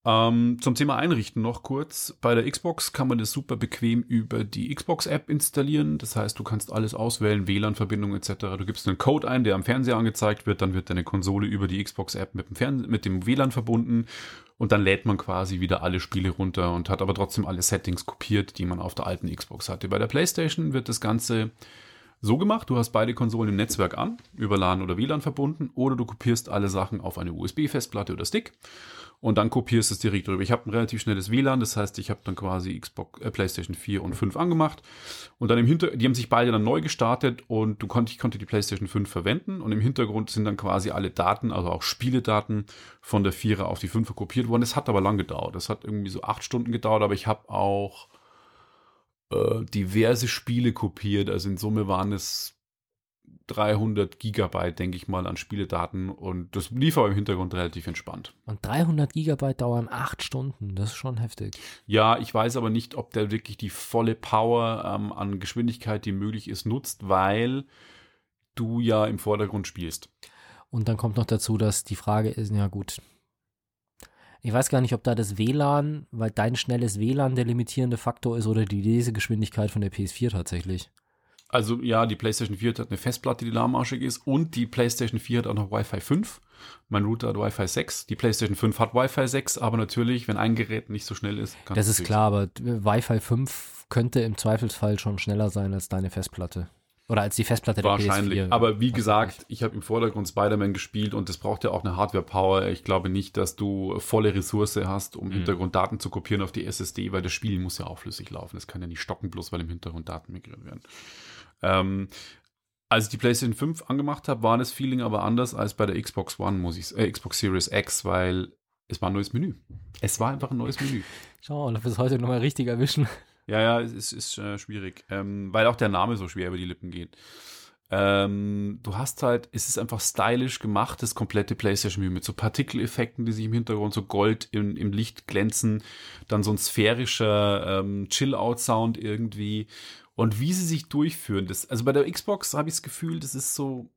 Zum Thema Einrichten noch kurz. Bei der Xbox kann man das super bequem über die Xbox-App installieren. Das heißt, du kannst alles auswählen, WLAN-Verbindung etc. Du gibst einen Code ein, der am Fernseher angezeigt wird. Dann wird deine Konsole über die Xbox-App mit dem WLAN verbunden. Und dann lädt man quasi wieder alle Spiele runter und hat aber trotzdem alle Settings kopiert, die man auf der alten Xbox hatte. Bei der PlayStation wird das Ganze so gemacht, du hast beide Konsolen im Netzwerk an, über LAN oder WLAN verbunden, oder du kopierst alle Sachen auf eine USB-Festplatte oder Stick und dann kopierst es direkt drüber. Ich habe ein relativ schnelles WLAN, das heißt, ich habe dann quasi Xbox, PlayStation 4 und 5 angemacht und dann die haben sich beide dann neu gestartet und ich konnte die PlayStation 5 verwenden und im Hintergrund sind dann quasi alle Daten, also auch Spieledaten von der 4er auf die 5er kopiert worden. Das hat aber lang gedauert, das hat irgendwie so 8 Stunden gedauert, aber ich habe auch diverse Spiele kopiert, also in Summe waren es 300 Gigabyte, denke ich mal, an Spieledaten und das lief aber im Hintergrund relativ entspannt. Und 300 Gigabyte dauern 8 Stunden, das ist schon heftig. Ja, ich weiß aber nicht, ob der wirklich die volle Power an Geschwindigkeit, die möglich ist, nutzt, weil du ja im Vordergrund spielst. Und dann kommt noch dazu, dass die Frage ist, ja gut, ich weiß gar nicht, ob da das WLAN, weil dein schnelles WLAN der limitierende Faktor ist oder die Lesegeschwindigkeit von der PS4 tatsächlich. Also ja, die PlayStation 4 hat eine Festplatte, die lahmarschig ist und die PlayStation 4 hat auch noch Wi-Fi 5. Mein Router hat Wi-Fi 6. Die PlayStation 5 hat Wi-Fi 6, aber natürlich, wenn ein Gerät nicht so schnell ist, kann das ist klar, aber Wi-Fi 5 könnte im Zweifelsfall schon schneller sein als deine Festplatte. Oder als die Festplatte der PS4. Wahrscheinlich, aber wie gesagt, ich habe im Vordergrund Spider-Man gespielt und das braucht ja auch eine Hardware-Power. Ich glaube nicht, dass du volle Ressource hast, um Hintergrunddaten zu kopieren auf die SSD, weil das Spiel muss ja auch flüssig laufen. Das kann ja nicht stocken, bloß weil im Hintergrund Daten migriert werden. Als ich die PlayStation 5 angemacht habe, war das Feeling aber anders als bei der Xbox One, Xbox Series X, weil es war ein neues Menü. Es war einfach ein neues Menü. Schau, ob wir es heute nochmal richtig erwischen. Ja, es ist schwierig, weil auch der Name so schwer über die Lippen geht. Du hast halt, es ist einfach stylisch gemacht, das komplette PlayStation-Menü mit so Partikeleffekten, die sich im Hintergrund so gold im Licht glänzen, dann so ein sphärischer Chill-Out-Sound irgendwie und wie sie sich durchführen. Also bei der Xbox habe ich das Gefühl, das ist so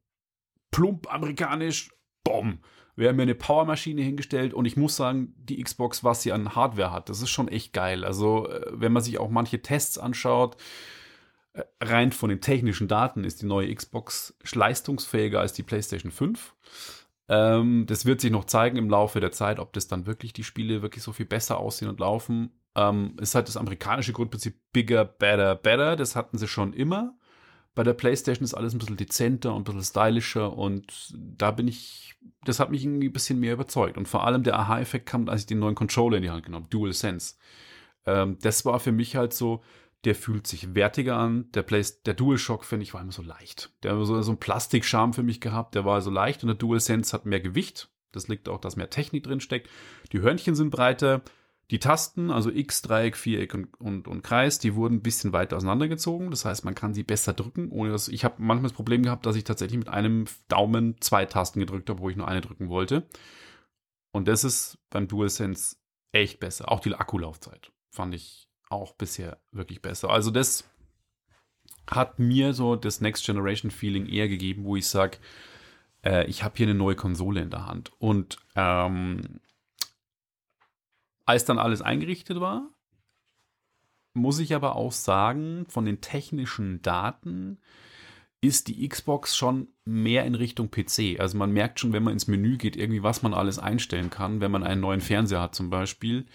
plump amerikanisch, bomb. Wir haben mir eine Powermaschine hingestellt und ich muss sagen, die Xbox, was sie an Hardware hat, das ist schon echt geil. Also wenn man sich auch manche Tests anschaut, rein von den technischen Daten ist die neue Xbox leistungsfähiger als die PlayStation 5. Das wird sich noch zeigen im Laufe der Zeit, ob das dann wirklich die Spiele wirklich so viel besser aussehen und laufen. Es hat das amerikanische Grundprinzip Bigger, Better, Better. Das hatten sie schon immer. Bei der PlayStation ist alles ein bisschen dezenter und ein bisschen stylischer und das hat mich irgendwie ein bisschen mehr überzeugt. Und vor allem der Aha-Effekt kam, als ich den neuen Controller in die Hand genommen habe, DualSense. Das war für mich halt so, der fühlt sich wertiger an. Der DualShock, finde ich, war immer so leicht. Der hat so einen Plastikcharme für mich gehabt, der war so leicht und der DualSense hat mehr Gewicht. Das liegt auch, dass mehr Technik drin steckt. Die Hörnchen sind breiter. Die Tasten, also X, Dreieck, Viereck und Kreis, die wurden ein bisschen weiter auseinandergezogen. Das heißt, man kann sie besser drücken. Ich habe manchmal das Problem gehabt, dass ich tatsächlich mit einem Daumen 2 Tasten gedrückt habe, wo ich nur eine drücken wollte. Und das ist beim DualSense echt besser. Auch die Akkulaufzeit fand ich auch bisher wirklich besser. Also das hat mir so das Next Generation Feeling eher gegeben, wo ich sage, ich habe hier eine neue Konsole in der Hand. Und als dann alles eingerichtet war, muss ich aber auch sagen, von den technischen Daten ist die Xbox schon mehr in Richtung PC. Also man merkt schon, wenn man ins Menü geht, irgendwie, was man alles einstellen kann, wenn man einen neuen Fernseher hat zum Beispiel.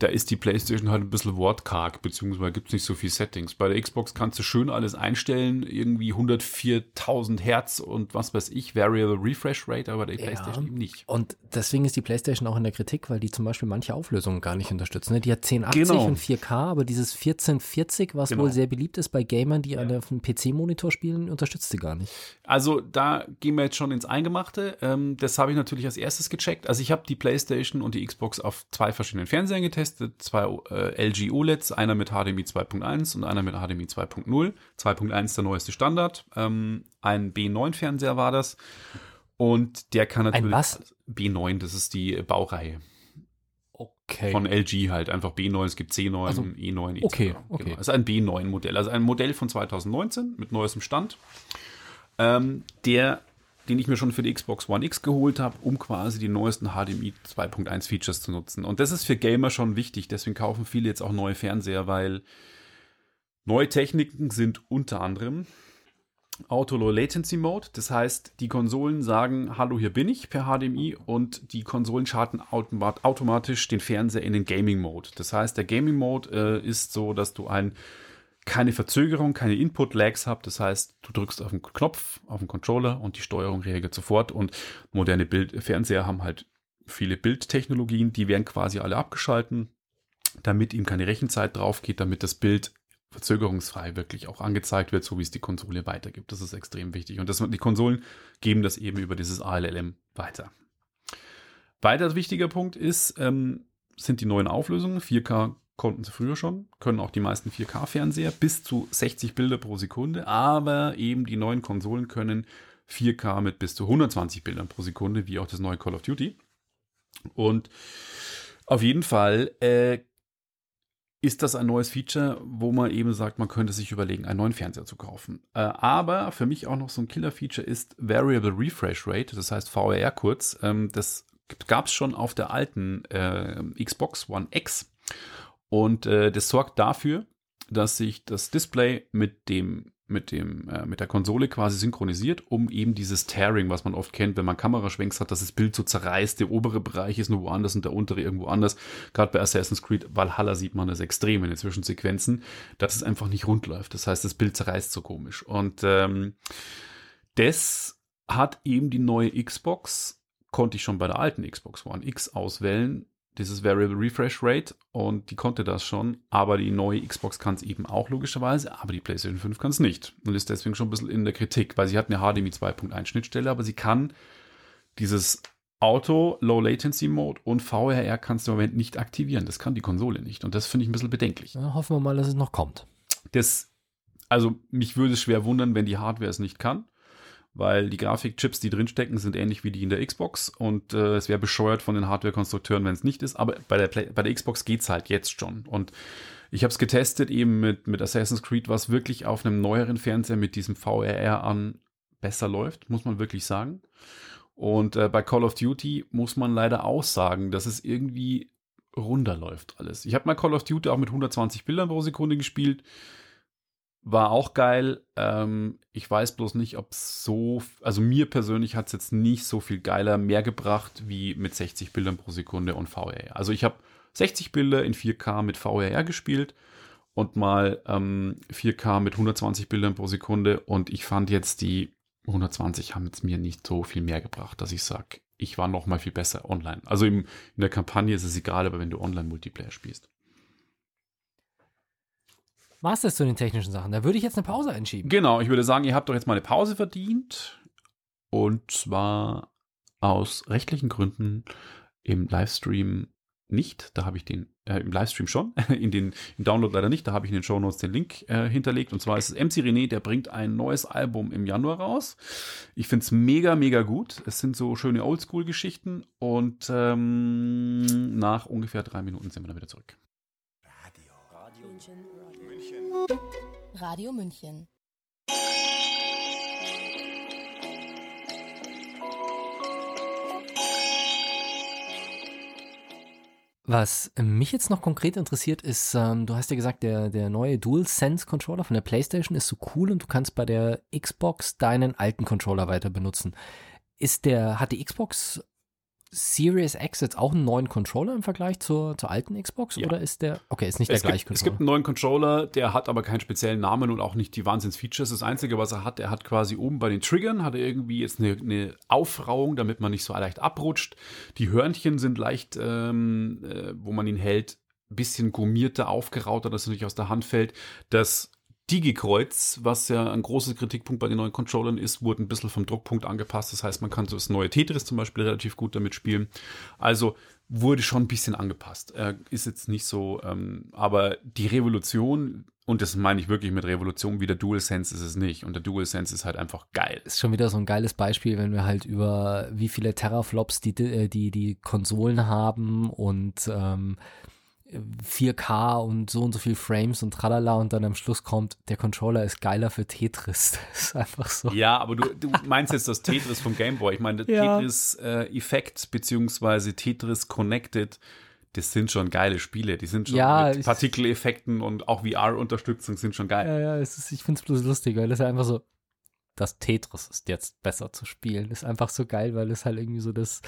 Da ist die PlayStation halt ein bisschen wortkarg, beziehungsweise gibt es nicht so viele Settings. Bei der Xbox kannst du schön alles einstellen, irgendwie 104.000 Hertz und was weiß ich, Variable Refresh Rate, aber bei der PlayStation eben nicht. Und deswegen ist die PlayStation auch in der Kritik, weil die zum Beispiel manche Auflösungen gar nicht unterstützt. Ne? Die hat 1080 und 4K, aber dieses 1440, was wohl sehr beliebt ist bei Gamern, die auf einem PC-Monitor spielen, unterstützt sie gar nicht. Also da gehen wir jetzt schon ins Eingemachte. Das habe ich natürlich als erstes gecheckt. Also ich habe die PlayStation und die Xbox auf zwei verschiedenen Fernsehern getestet, zwei LG OLEDs, einer mit HDMI 2.1 und einer mit HDMI 2.0. 2.1 der neueste Standard. Ein B9-Fernseher war das. Und der kann natürlich... Ein was? B9, das ist die Baureihe. Okay. Von LG halt. Einfach B9, es gibt C9, also, E9, etc. Okay. Genau. Das ist ein B9-Modell. Also ein Modell von 2019 mit neuestem Stand. Den ich mir schon für die Xbox One X geholt habe, um quasi die neuesten HDMI 2.1 Features zu nutzen. Und das ist für Gamer schon wichtig, deswegen kaufen viele jetzt auch neue Fernseher, weil neue Techniken sind unter anderem Auto Low Latency Mode, das heißt, die Konsolen sagen, hallo, hier bin ich, per HDMI, und die Konsolen schalten automatisch den Fernseher in den Gaming Mode. Das heißt, der Gaming Mode ist so, dass du keine Verzögerung, keine Input-Lags habt. Das heißt, du drückst auf den Knopf, auf den Controller und die Steuerung reagiert sofort. Und moderne Fernseher haben halt viele Bildtechnologien, die werden quasi alle abgeschalten, damit ihm keine Rechenzeit drauf geht, damit das Bild verzögerungsfrei wirklich auch angezeigt wird, so wie es die Konsole weitergibt. Das ist extrem wichtig. Und die Konsolen geben das eben über dieses ALLM weiter. Weiter wichtiger Punkt ist, sind die neuen Auflösungen. 4K konnten sie früher schon, können auch die meisten 4K-Fernseher bis zu 60 Bilder pro Sekunde, aber eben die neuen Konsolen können 4K mit bis zu 120 Bildern pro Sekunde, wie auch das neue Call of Duty. Und auf jeden Fall ist das ein neues Feature, wo man eben sagt, man könnte sich überlegen, einen neuen Fernseher zu kaufen. Aber für mich auch noch so ein Killer-Feature ist Variable Refresh Rate, das heißt VRR kurz. Das gab es schon auf der alten Xbox One X. Und das sorgt dafür, dass sich das Display mit der Konsole quasi synchronisiert, um eben dieses Tearing, was man oft kennt, wenn man Kameraschwenks hat, dass das Bild so zerreißt, der obere Bereich ist nur woanders und der untere irgendwo anders. Gerade bei Assassin's Creed Valhalla sieht man das extrem in den Zwischensequenzen, dass es einfach nicht rund läuft. Das heißt, das Bild zerreißt so komisch. Und das hat eben die neue Xbox, konnte ich schon bei der alten Xbox One X auswählen, dieses Variable Refresh Rate, und die konnte das schon, aber die neue Xbox kann es eben auch logischerweise, aber die PlayStation 5 kann es nicht und ist deswegen schon ein bisschen in der Kritik, weil sie hat eine HDMI 2.1 Schnittstelle, aber sie kann dieses Auto Low Latency Mode und VRR kannst du im Moment nicht aktivieren, das kann die Konsole nicht und das finde ich ein bisschen bedenklich. Ja, hoffen wir mal, dass es noch kommt. Also mich würde es schwer wundern, wenn die Hardware es nicht kann, weil die Grafikchips, die drinstecken, sind ähnlich wie die in der Xbox und es wäre bescheuert von den Hardware-Konstrukteuren, wenn es nicht ist, aber bei der Xbox geht es halt jetzt schon und ich habe es getestet eben mit Assassin's Creed, was wirklich auf einem neueren Fernseher mit diesem VRR an besser läuft, muss man wirklich sagen, und bei Call of Duty muss man leider auch sagen, dass es irgendwie runder läuft alles. Ich habe mal Call of Duty auch mit 120 Bildern pro Sekunde gespielt, war auch geil. Ich weiß bloß nicht, ob es so... Also mir persönlich hat es jetzt nicht so viel geiler mehr gebracht, wie mit 60 Bildern pro Sekunde und VRR. Also ich habe 60 Bilder in 4K mit VRR gespielt und mal 4K mit 120 Bildern pro Sekunde und ich fand jetzt, die 120 haben jetzt mir nicht so viel mehr gebracht, dass ich sage, ich war noch mal viel besser online. Also in der Kampagne ist es egal, aber wenn du Online-Multiplayer spielst. War es das zu den technischen Sachen? Da würde ich jetzt eine Pause einschieben. Genau, ich würde sagen, ihr habt doch jetzt mal eine Pause verdient. Und zwar aus rechtlichen Gründen im Livestream nicht, da habe ich den im Livestream schon, im Download leider nicht, da habe ich in den Shownotes den Link hinterlegt. Und zwar ist es MC René, der bringt ein neues Album im Januar raus. Ich finde es mega, mega gut. Es sind so schöne Oldschool-Geschichten und nach ungefähr 3 Minuten sind wir dann wieder zurück. Radio München. Radio München. Was mich jetzt noch konkret interessiert ist, du hast ja gesagt, der neue DualSense-Controller von der PlayStation ist so cool und du kannst bei der Xbox deinen alten Controller weiter benutzen. Hat die Xbox Series X jetzt auch einen neuen Controller im Vergleich zur alten Xbox? Ja. Oder ist nicht der gleiche Controller? Es gibt einen neuen Controller, der hat aber keinen speziellen Namen und auch nicht die Wahnsinns-Features. Das Einzige, was er hat quasi oben bei den Triggern, hat er irgendwie jetzt eine Aufrauung, damit man nicht so leicht abrutscht. Die Hörnchen sind leicht, wo man ihn hält, ein bisschen gummierter, aufgerauter, dass er nicht aus der Hand fällt. Das Digi-Kreuz, was ja ein großer Kritikpunkt bei den neuen Controllern ist, wurde ein bisschen vom Druckpunkt angepasst. Das heißt, man kann so das neue Tetris zum Beispiel relativ gut damit spielen. Also wurde schon ein bisschen angepasst. Ist jetzt nicht so, aber die Revolution, und das meine ich wirklich mit Revolution, wie der DualSense ist es nicht. Und der DualSense ist halt einfach geil. Ist schon wieder so ein geiles Beispiel, wenn wir halt über wie viele Teraflops die Konsolen haben und 4K und so viel Frames und tralala und dann am Schluss kommt, der Controller ist geiler für Tetris. Das ist einfach so. Ja, aber du meinst jetzt das Tetris vom Game Boy. Ich meine, der Tetris-Effekt beziehungsweise Tetris Connected, das sind schon geile Spiele. Die sind schon mit Partikeleffekten und auch VR-Unterstützung sind schon geil. Ja, ja, ich finde es bloß lustig, weil das ist einfach so, das Tetris ist jetzt besser zu spielen. Ist einfach so geil, weil es halt irgendwie so das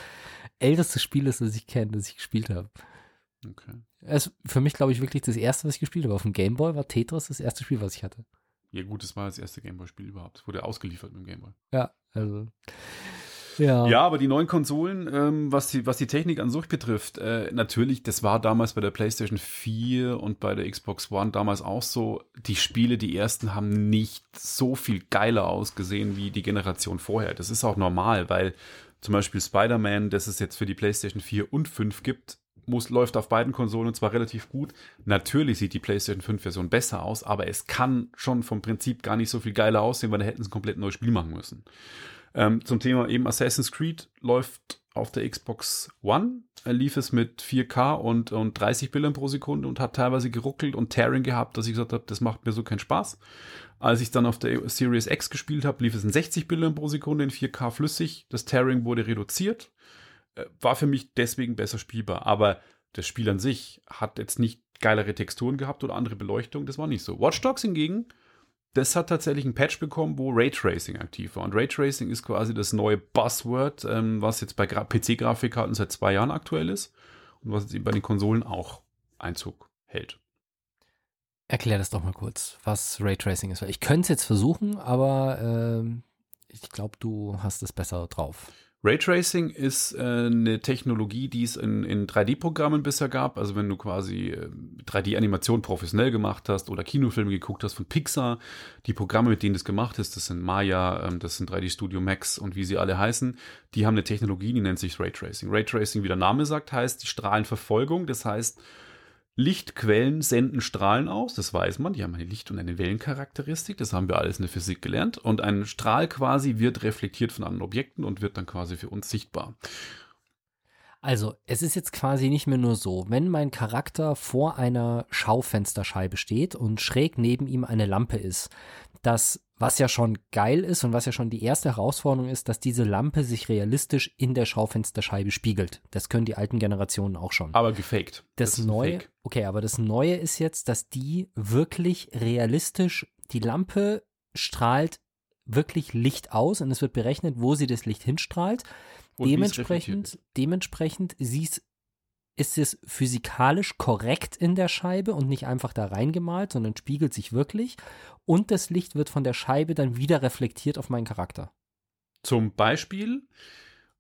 älteste Spiel ist, das ich kenne, das ich gespielt habe. Okay. Für mich, glaube ich, wirklich das erste, was ich gespielt habe. Auf dem Game Boy war Tetris das erste Spiel, was ich hatte. Ja gut, das war das erste Game Boy-Spiel überhaupt. Es wurde ausgeliefert mit dem Game Boy. Ja, also. Ja, aber die neuen Konsolen, was die Technik an sich betrifft, natürlich, das war damals bei der PlayStation 4 und bei der Xbox One damals auch so, die Spiele, die ersten, haben nicht so viel geiler ausgesehen wie die Generation vorher. Das ist auch normal, weil zum Beispiel Spider-Man, das es jetzt für die PlayStation 4 und 5 gibt, läuft auf beiden Konsolen und zwar relativ gut. Natürlich sieht die PlayStation 5 Version besser aus, aber es kann schon vom Prinzip gar nicht so viel geiler aussehen, weil da hätten sie ein komplett neues Spiel machen müssen. Zum Thema eben Assassin's Creed läuft auf der Xbox One, lief es mit 4K und 30 Bildern pro Sekunde und hat teilweise geruckelt und Tearing gehabt, dass ich gesagt habe, das macht mir so keinen Spaß. Als ich dann auf der Series X gespielt habe, lief es in 60 Bildern pro Sekunde in 4K flüssig. Das Tearing wurde reduziert. War für mich deswegen besser spielbar. Aber das Spiel an sich hat jetzt nicht geilere Texturen gehabt oder andere Beleuchtung. Das war nicht so. Watch Dogs hingegen, das hat tatsächlich einen Patch bekommen, wo Raytracing aktiv war. Und Raytracing ist quasi das neue Buzzword, was jetzt bei PC-Grafikkarten seit 2 Jahren aktuell ist und was jetzt eben bei den Konsolen auch Einzug hält. Erklär das doch mal kurz, was Raytracing ist. Ich könnte es jetzt versuchen, aber ich glaube, du hast es besser drauf. Raytracing ist eine Technologie, die es in 3D-Programmen bisher gab. Also wenn du quasi 3D-Animation professionell gemacht hast oder Kinofilme geguckt hast von Pixar, die Programme, mit denen das gemacht ist, das sind Maya, das sind 3D Studio Max und wie sie alle heißen, die haben eine Technologie, die nennt sich Raytracing. Raytracing, wie der Name sagt, heißt die Strahlenverfolgung. Das heißt, Lichtquellen senden Strahlen aus, das weiß man, die haben eine Licht- und eine Wellencharakteristik, das haben wir alles in der Physik gelernt und ein Strahl quasi wird reflektiert von anderen Objekten und wird dann quasi für uns sichtbar. Also, es ist jetzt quasi nicht mehr nur so, wenn mein Charakter vor einer Schaufensterscheibe steht und schräg neben ihm eine Lampe ist, was ja schon geil ist und was ja schon die erste Herausforderung ist, dass diese Lampe sich realistisch in der Schaufensterscheibe spiegelt. Das können die alten Generationen auch schon. Aber gefaked. Das Neue ist jetzt, dass die wirklich realistisch, die Lampe strahlt wirklich Licht aus und es wird berechnet, wo sie das Licht hinstrahlt. Und dementsprechend ist es physikalisch korrekt in der Scheibe und nicht einfach da reingemalt, sondern spiegelt sich wirklich. Und das Licht wird von der Scheibe dann wieder reflektiert auf meinen Charakter. Zum Beispiel.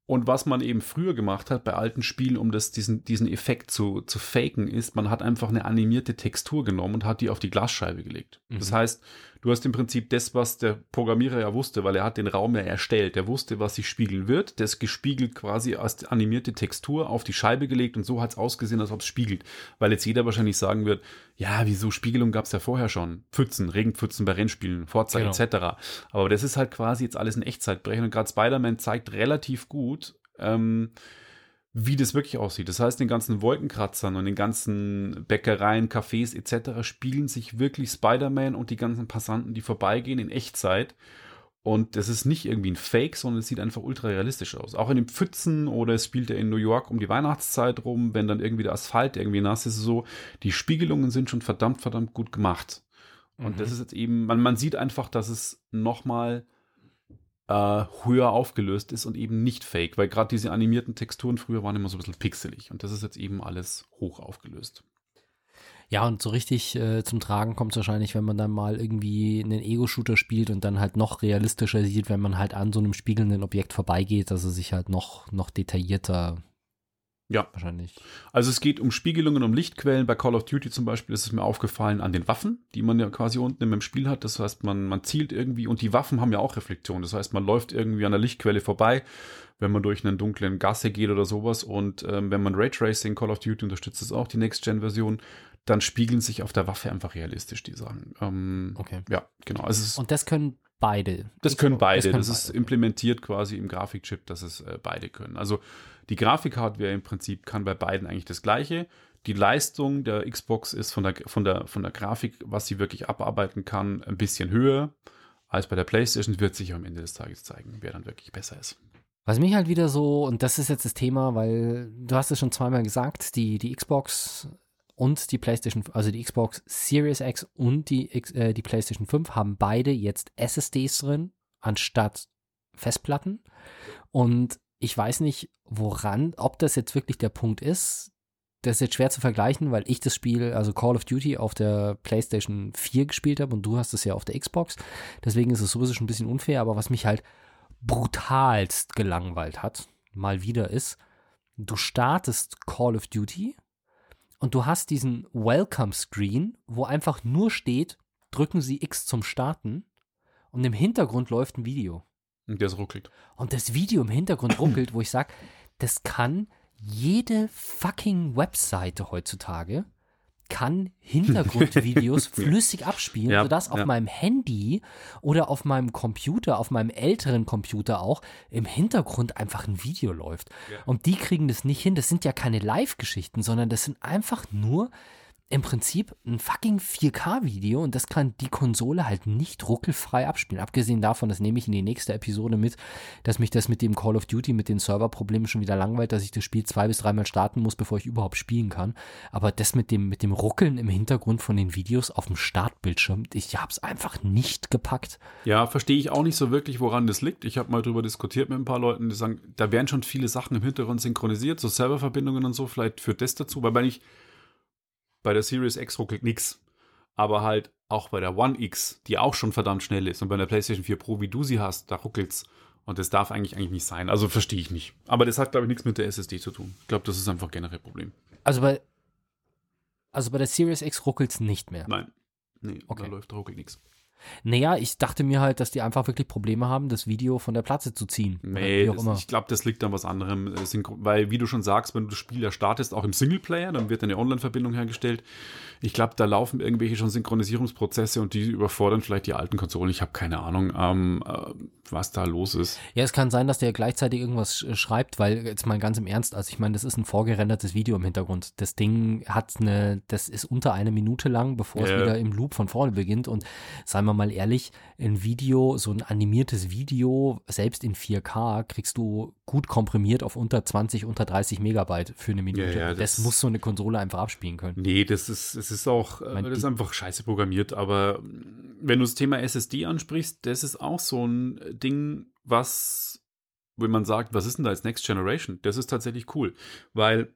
Und was man eben früher gemacht hat bei alten Spielen, um diesen Effekt zu faken, ist, man hat einfach eine animierte Textur genommen und hat die auf die Glasscheibe gelegt. Mhm. Das heißt, Du hast im Prinzip das, was der Programmierer ja wusste, weil er hat den Raum ja erstellt. Er wusste, was sich spiegeln wird. Das gespiegelt quasi als animierte Textur auf die Scheibe gelegt und so hat es ausgesehen, als ob es spiegelt. Weil jetzt jeder wahrscheinlich sagen wird, ja, wieso, Spiegelung gab es ja vorher schon. Pfützen, Regenpfützen bei Rennspielen, Forza etc. Aber das ist halt quasi jetzt alles in Echtzeitberechnen. Und gerade Spider-Man zeigt relativ gut, wie das wirklich aussieht. Das heißt, den ganzen Wolkenkratzern und den ganzen Bäckereien, Cafés etc. spielen sich wirklich Spider-Man und die ganzen Passanten, die vorbeigehen, in Echtzeit. Und das ist nicht irgendwie ein Fake, sondern es sieht einfach ultra realistisch aus. Auch in den Pfützen oder es spielt er in New York um die Weihnachtszeit rum, wenn dann irgendwie der Asphalt irgendwie nass ist, so. Die Spiegelungen sind schon verdammt gut gemacht. Und das ist jetzt eben, man sieht einfach, dass es nochmal höher aufgelöst ist und eben nicht fake, weil gerade diese animierten Texturen früher waren immer so ein bisschen pixelig und das ist jetzt eben alles hoch aufgelöst. Ja, und so richtig zum Tragen kommt es wahrscheinlich, wenn man dann mal irgendwie einen Ego-Shooter spielt und dann halt noch realistischer sieht, wenn man halt an so einem spiegelnden Objekt vorbeigeht, dass es sich halt noch detaillierter. Ja, wahrscheinlich. Also es geht um Spiegelungen, um Lichtquellen. Bei Call of Duty zum Beispiel ist es mir aufgefallen an den Waffen, die man ja quasi unten im Spiel hat. Das heißt, man zielt irgendwie und die Waffen haben ja auch Reflexion. Das heißt, man läuft irgendwie an der Lichtquelle vorbei, wenn man durch einen dunklen Gasse geht oder sowas. Und wenn man Raytracing, Call of Duty unterstützt es auch, die Next-Gen-Version, dann spiegeln sich auf der Waffe einfach realistisch die Sachen. Okay. Ja, genau. Also und das können beide. Das ist implementiert quasi im Grafikchip, dass es beide können. Also die Grafikhardware im Prinzip kann bei beiden eigentlich das Gleiche. Die Leistung der Xbox ist von der Grafik, was sie wirklich abarbeiten kann, ein bisschen höher als bei der PlayStation. Wird sich am Ende des Tages zeigen, wer dann wirklich besser ist. Was mich halt wieder so, und das ist jetzt das Thema, weil du hast es schon zweimal gesagt, die Xbox und die PlayStation, also die Xbox Series X und die PlayStation 5 haben beide jetzt SSDs drin, anstatt Festplatten. Und ich weiß nicht, ob das jetzt wirklich der Punkt ist. Das ist jetzt schwer zu vergleichen, weil ich das Spiel, also Call of Duty, auf der PlayStation 4 gespielt habe und du hast es ja auf der Xbox. Deswegen ist es sowieso schon ein bisschen unfair, aber was mich halt brutalst gelangweilt hat, mal wieder ist, du startest Call of Duty und du hast diesen Welcome-Screen, wo einfach nur steht, drücken Sie X zum Starten und im Hintergrund läuft ein Video. Und das ruckelt. Und das Video im Hintergrund ruckelt, wo ich sage, das kann jede fucking Webseite heutzutage, kann Hintergrundvideos flüssig abspielen, sodass auf meinem Handy oder auf meinem Computer, auf meinem älteren Computer auch, im Hintergrund einfach ein Video läuft. Ja. Und die kriegen das nicht hin. Das sind ja keine Live-Geschichten, sondern das sind einfach nur im Prinzip ein fucking 4K-Video und das kann die Konsole halt nicht ruckelfrei abspielen. Abgesehen davon, das nehme ich in die nächste Episode mit, dass mich das mit dem Call of Duty, mit den Serverproblemen schon wieder langweilt, dass ich das Spiel 2- bis 3-mal starten muss, bevor ich überhaupt spielen kann. Aber das mit dem Ruckeln im Hintergrund von den Videos auf dem Startbildschirm, ich hab's einfach nicht gepackt. Ja, verstehe ich auch nicht so wirklich, woran das liegt. Ich habe mal drüber diskutiert mit ein paar Leuten, die sagen, da werden schon viele Sachen im Hintergrund synchronisiert, so Serververbindungen und so, vielleicht führt das dazu, weil bei der Series X ruckelt nichts, aber halt auch bei der One X, die auch schon verdammt schnell ist und bei der PlayStation 4 Pro, wie du sie hast, da ruckelt's und das darf eigentlich nicht sein, also verstehe ich nicht. Aber das hat, glaube ich, nichts mit der SSD zu tun. Ich glaube, das ist einfach generell ein Problem. Also bei der Series X ruckelt's nicht mehr? Nein, nee, okay. Da ruckelt nichts. Naja, ich dachte mir halt, dass die einfach wirklich Probleme haben, das Video von der Platte zu ziehen. Nee, ich glaube, das liegt an was anderem. Weil, wie du schon sagst, wenn du das Spiel ja startest, auch im Singleplayer, dann wird eine Online-Verbindung hergestellt. Ich glaube, da laufen irgendwelche schon Synchronisierungsprozesse und die überfordern vielleicht die alten Konsolen. Ich habe keine Ahnung, was da los ist. Ja, es kann sein, dass der gleichzeitig irgendwas schreibt, weil, jetzt mal ganz im Ernst, also ich meine, das ist ein vorgerendertes Video im Hintergrund. Das Ding das ist unter 1 Minute lang, bevor es wieder im Loop von vorne beginnt und, seien wir mal ehrlich, ein Video, so ein animiertes Video, selbst in 4K, kriegst du gut komprimiert auf unter 20, unter 30 Megabyte für eine Minute. Ja, das muss so eine Konsole einfach abspielen können. Nee, das ist einfach scheiße programmiert, aber wenn du das Thema SSD ansprichst, das ist auch so ein Ding, was, wenn man sagt, was ist denn da als Next Generation? Das ist tatsächlich cool, weil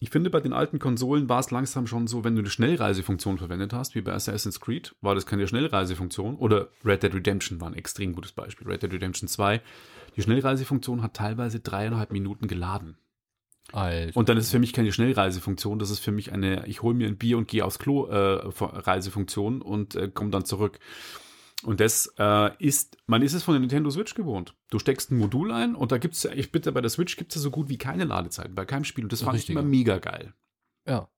ich finde, bei den alten Konsolen war es langsam schon so, wenn du eine Schnellreisefunktion verwendet hast, wie bei Assassin's Creed, war das keine Schnellreisefunktion. Oder Red Dead Redemption war ein extrem gutes Beispiel. Red Dead Redemption 2. Die Schnellreisefunktion hat teilweise 3,5 Minuten geladen. Alter. Und dann ist es für mich keine Schnellreisefunktion, das ist für mich eine, ich hole mir ein Bier und gehe aufs Klo Reisefunktion und komme dann zurück. Und das man ist es von der Nintendo Switch gewohnt. Du steckst ein Modul ein und da gibt's, ich bitte, bei der Switch gibt's ja so gut wie keine Ladezeiten bei keinem Spiel. Und das fand ich immer mega geil. Ja.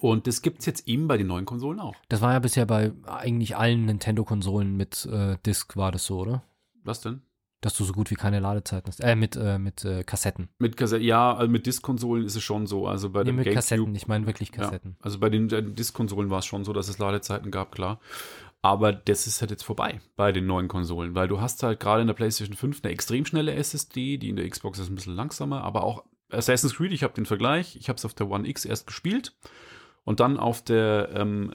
Und das gibt's jetzt eben bei den neuen Konsolen auch. Das war ja bisher bei eigentlich allen Nintendo-Konsolen mit Disc war das so, oder? Was denn? Dass du so gut wie keine Ladezeiten hast. Mit Kassetten. Mit Kassetten, ja, also mit Disk-Konsolen ist es schon so. Also bei dem mit GameCube, Kassetten, ich meine wirklich Kassetten. Ja, also bei den Disk-Konsolen war es schon so, dass es Ladezeiten gab, klar. Aber das ist halt jetzt vorbei bei den neuen Konsolen, weil du hast halt gerade in der PlayStation 5 eine extrem schnelle SSD, die in der Xbox ist ein bisschen langsamer, aber auch Assassin's Creed, ich habe den Vergleich, ich habe es auf der One X erst gespielt und dann auf der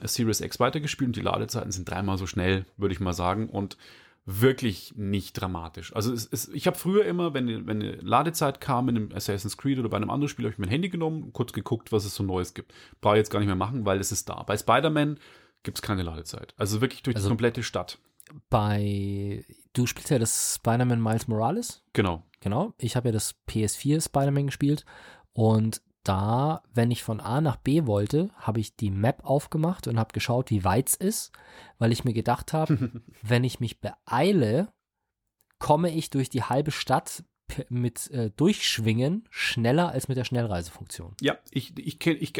Series X weitergespielt und die Ladezeiten sind dreimal so schnell, würde ich mal sagen, und wirklich nicht dramatisch. Also ich habe früher immer, wenn eine Ladezeit kam in einem Assassin's Creed oder bei einem anderen Spiel, habe ich mein Handy genommen, kurz geguckt, was es so Neues gibt. Brauche ich jetzt gar nicht mehr machen, weil es ist da. Bei Spider-Man gibt es keine Ladezeit. Also wirklich durch die komplette Stadt. Du spielst ja das Spider-Man Miles Morales. Genau. Ich habe ja das PS4 Spider-Man gespielt und da, wenn ich von A nach B wollte, habe ich die Map aufgemacht und habe geschaut, wie weit es ist, weil ich mir gedacht habe, wenn ich mich beeile, komme ich durch die halbe Stadt mit Durchschwingen schneller als mit der Schnellreisefunktion. Ja, ich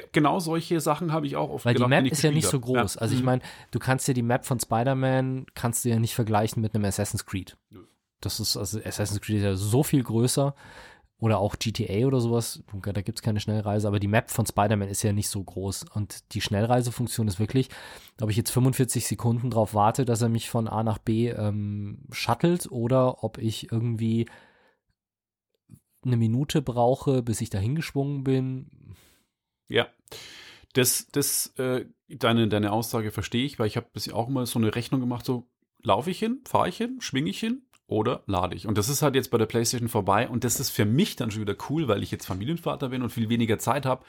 genau solche Sachen habe ich auch oft gedacht. Weil die Map ist ja nicht so groß. Ja. Also ich meine, du kannst dir die Map von Spider-Man ja nicht vergleichen mit einem Assassin's Creed. Das ist, also Assassin's Creed ist ja so viel größer. Oder auch GTA oder sowas, da gibt's keine Schnellreise, aber die Map von Spider-Man ist ja nicht so groß und die Schnellreisefunktion ist wirklich, ob ich jetzt 45 Sekunden drauf warte, dass er mich von A nach B shuttelt oder ob ich irgendwie eine Minute brauche, bis ich dahin geschwungen bin. Ja, deine Aussage verstehe ich, weil ich habe bisher auch immer so eine Rechnung gemacht, so laufe ich hin, fahre ich hin, schwinge ich hin oder lade ich. Und das ist halt jetzt bei der PlayStation vorbei und das ist für mich dann schon wieder cool, weil ich jetzt Familienvater bin und viel weniger Zeit habe.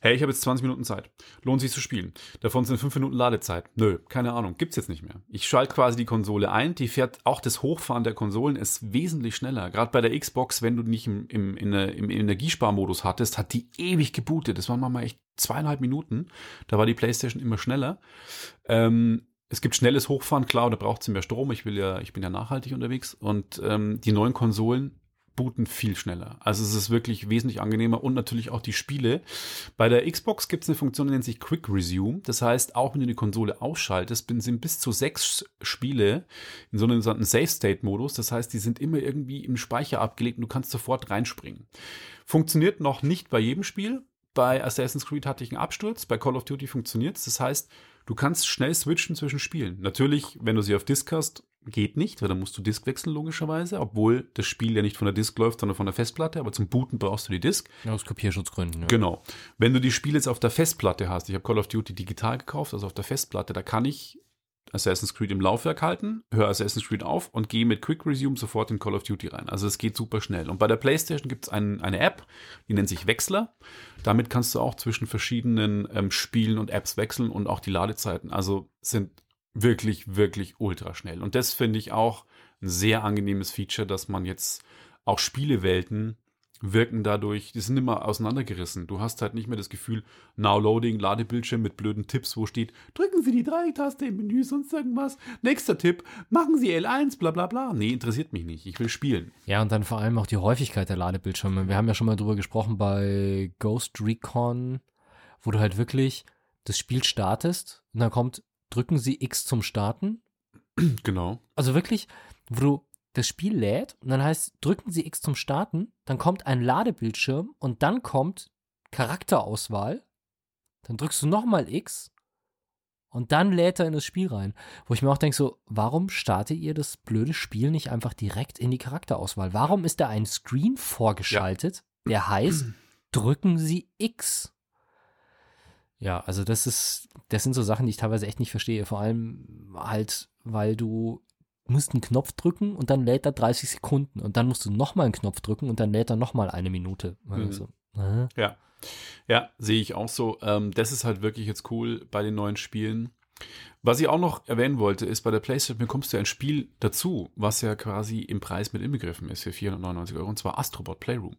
Hey, ich habe jetzt 20 Minuten Zeit. Lohnt sich zu spielen. Davon sind 5 Minuten Ladezeit. Nö, keine Ahnung, gibt's jetzt nicht mehr. Ich schalte quasi die Konsole ein, die fährt, auch das Hochfahren der Konsolen ist wesentlich schneller. Gerade bei der Xbox, wenn du nicht im Energiesparmodus hattest, hat die ewig gebootet. Das waren mal echt 2,5 Minuten. Da war die PlayStation immer schneller. Es gibt schnelles Hochfahren, klar, da braucht sie mehr Strom. Ich bin ja nachhaltig unterwegs und die neuen Konsolen booten viel schneller. Also es ist wirklich wesentlich angenehmer und natürlich auch die Spiele. Bei der Xbox gibt es eine Funktion, die nennt sich Quick Resume. Das heißt, auch wenn du die Konsole ausschaltest, sind bis zu 6 Spiele in so einem Safe-State-Modus. Das heißt, die sind immer irgendwie im Speicher abgelegt und du kannst sofort reinspringen. Funktioniert noch nicht bei jedem Spiel. Bei Assassin's Creed hatte ich einen Absturz, bei Call of Duty funktioniert es. Das heißt, du kannst schnell switchen zwischen Spielen. Natürlich, wenn du sie auf Disk hast, geht nicht, weil dann musst du Disk wechseln logischerweise, obwohl das Spiel ja nicht von der Disk läuft, sondern von der Festplatte, aber zum Booten brauchst du die Disk. Aus Kopierschutzgründen. Ja. Genau. Wenn du die Spiele jetzt auf der Festplatte hast, ich habe Call of Duty digital gekauft, also auf der Festplatte, da kann ich Assassin's Creed im Laufwerk halten, höre Assassin's Creed auf und gehe mit Quick Resume sofort in Call of Duty rein. Also es geht super schnell. Und bei der PlayStation gibt es eine App, die nennt sich Wechsler. Damit kannst du auch zwischen verschiedenen Spielen und Apps wechseln und auch die Ladezeiten. Also sind wirklich, wirklich ultra schnell. Und das finde ich auch ein sehr angenehmes Feature, dass man jetzt auch Spielewelten wirken dadurch, die sind immer auseinandergerissen. Du hast halt nicht mehr das Gefühl, Now Loading, Ladebildschirm mit blöden Tipps, wo steht, drücken Sie die Dreieck-Taste im Menü, sonst irgendwas. Nächster Tipp, machen Sie L1, bla bla bla. Nee, interessiert mich nicht. Ich will spielen. Ja, und dann vor allem auch die Häufigkeit der Ladebildschirme. Wir haben ja schon mal drüber gesprochen bei Ghost Recon, wo du halt wirklich das Spiel startest und dann kommt, drücken Sie X zum Starten. Genau. Also wirklich, wo du das Spiel lädt und dann heißt, drücken Sie X zum Starten, dann kommt ein Ladebildschirm und dann kommt Charakterauswahl, dann drückst du nochmal X und dann lädt er in das Spiel rein. Wo ich mir auch denke so, warum startet ihr das blöde Spiel nicht einfach direkt in die Charakterauswahl? Warum ist da ein Screen vorgeschaltet, der heißt, drücken Sie X? Ja, also das sind so Sachen, die ich teilweise echt nicht verstehe. Vor allem halt, weil du musst einen Knopf drücken und dann lädt er 30 Sekunden und dann musst du nochmal einen Knopf drücken und dann lädt er nochmal 1 Minute. Also, Ja, sehe ich auch so. Das ist halt wirklich jetzt cool bei den neuen Spielen. Was ich auch noch erwähnen wollte, ist, bei der PlayStation bekommst du ein Spiel dazu, was ja quasi im Preis mit inbegriffen ist für 499 €, und zwar Astrobot Playroom.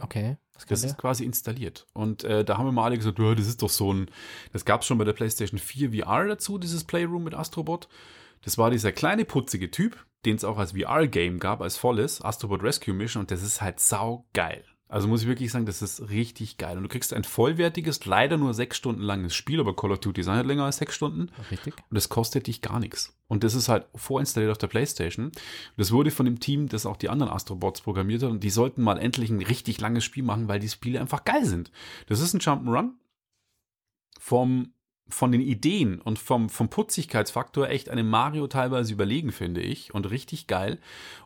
Okay. Das ist quasi installiert. Und da haben wir mal alle gesagt, das ist doch so ein, das gab es schon bei der PlayStation 4 VR dazu, dieses Playroom mit Astrobot. Das war dieser kleine putzige Typ, den es auch als VR-Game gab, als volles, Astrobot Rescue Mission, und das ist halt saugeil. Also muss ich wirklich sagen, das ist richtig geil. Und du kriegst ein vollwertiges, leider nur 6 Stunden langes Spiel, aber Call of Duty ist halt länger als 6 Stunden. Richtig. Und das kostet dich gar nichts. Und das ist halt vorinstalliert auf der PlayStation. Und das wurde von dem Team, das auch die anderen Astrobots programmiert hat. Und die sollten mal endlich ein richtig langes Spiel machen, weil die Spiele einfach geil sind. Das ist ein Jump'n'Run von den Ideen und vom Putzigkeitsfaktor echt einem Mario teilweise überlegen, finde ich, und richtig geil.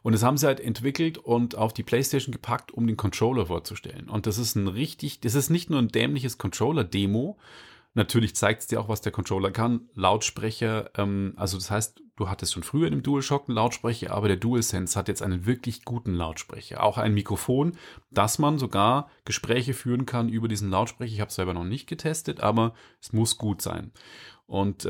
Und das haben sie halt entwickelt und auf die PlayStation gepackt, um den Controller vorzustellen. Und das ist das ist nicht nur ein dämliches Controller-Demo, natürlich zeigt es dir auch, was der Controller kann, Lautsprecher, also das heißt, du hattest schon früher in dem DualShock einen Lautsprecher, aber der DualSense hat jetzt einen wirklich guten Lautsprecher, auch ein Mikrofon, dass man sogar Gespräche führen kann über diesen Lautsprecher. Ich habe es selber noch nicht getestet, aber es muss gut sein. Und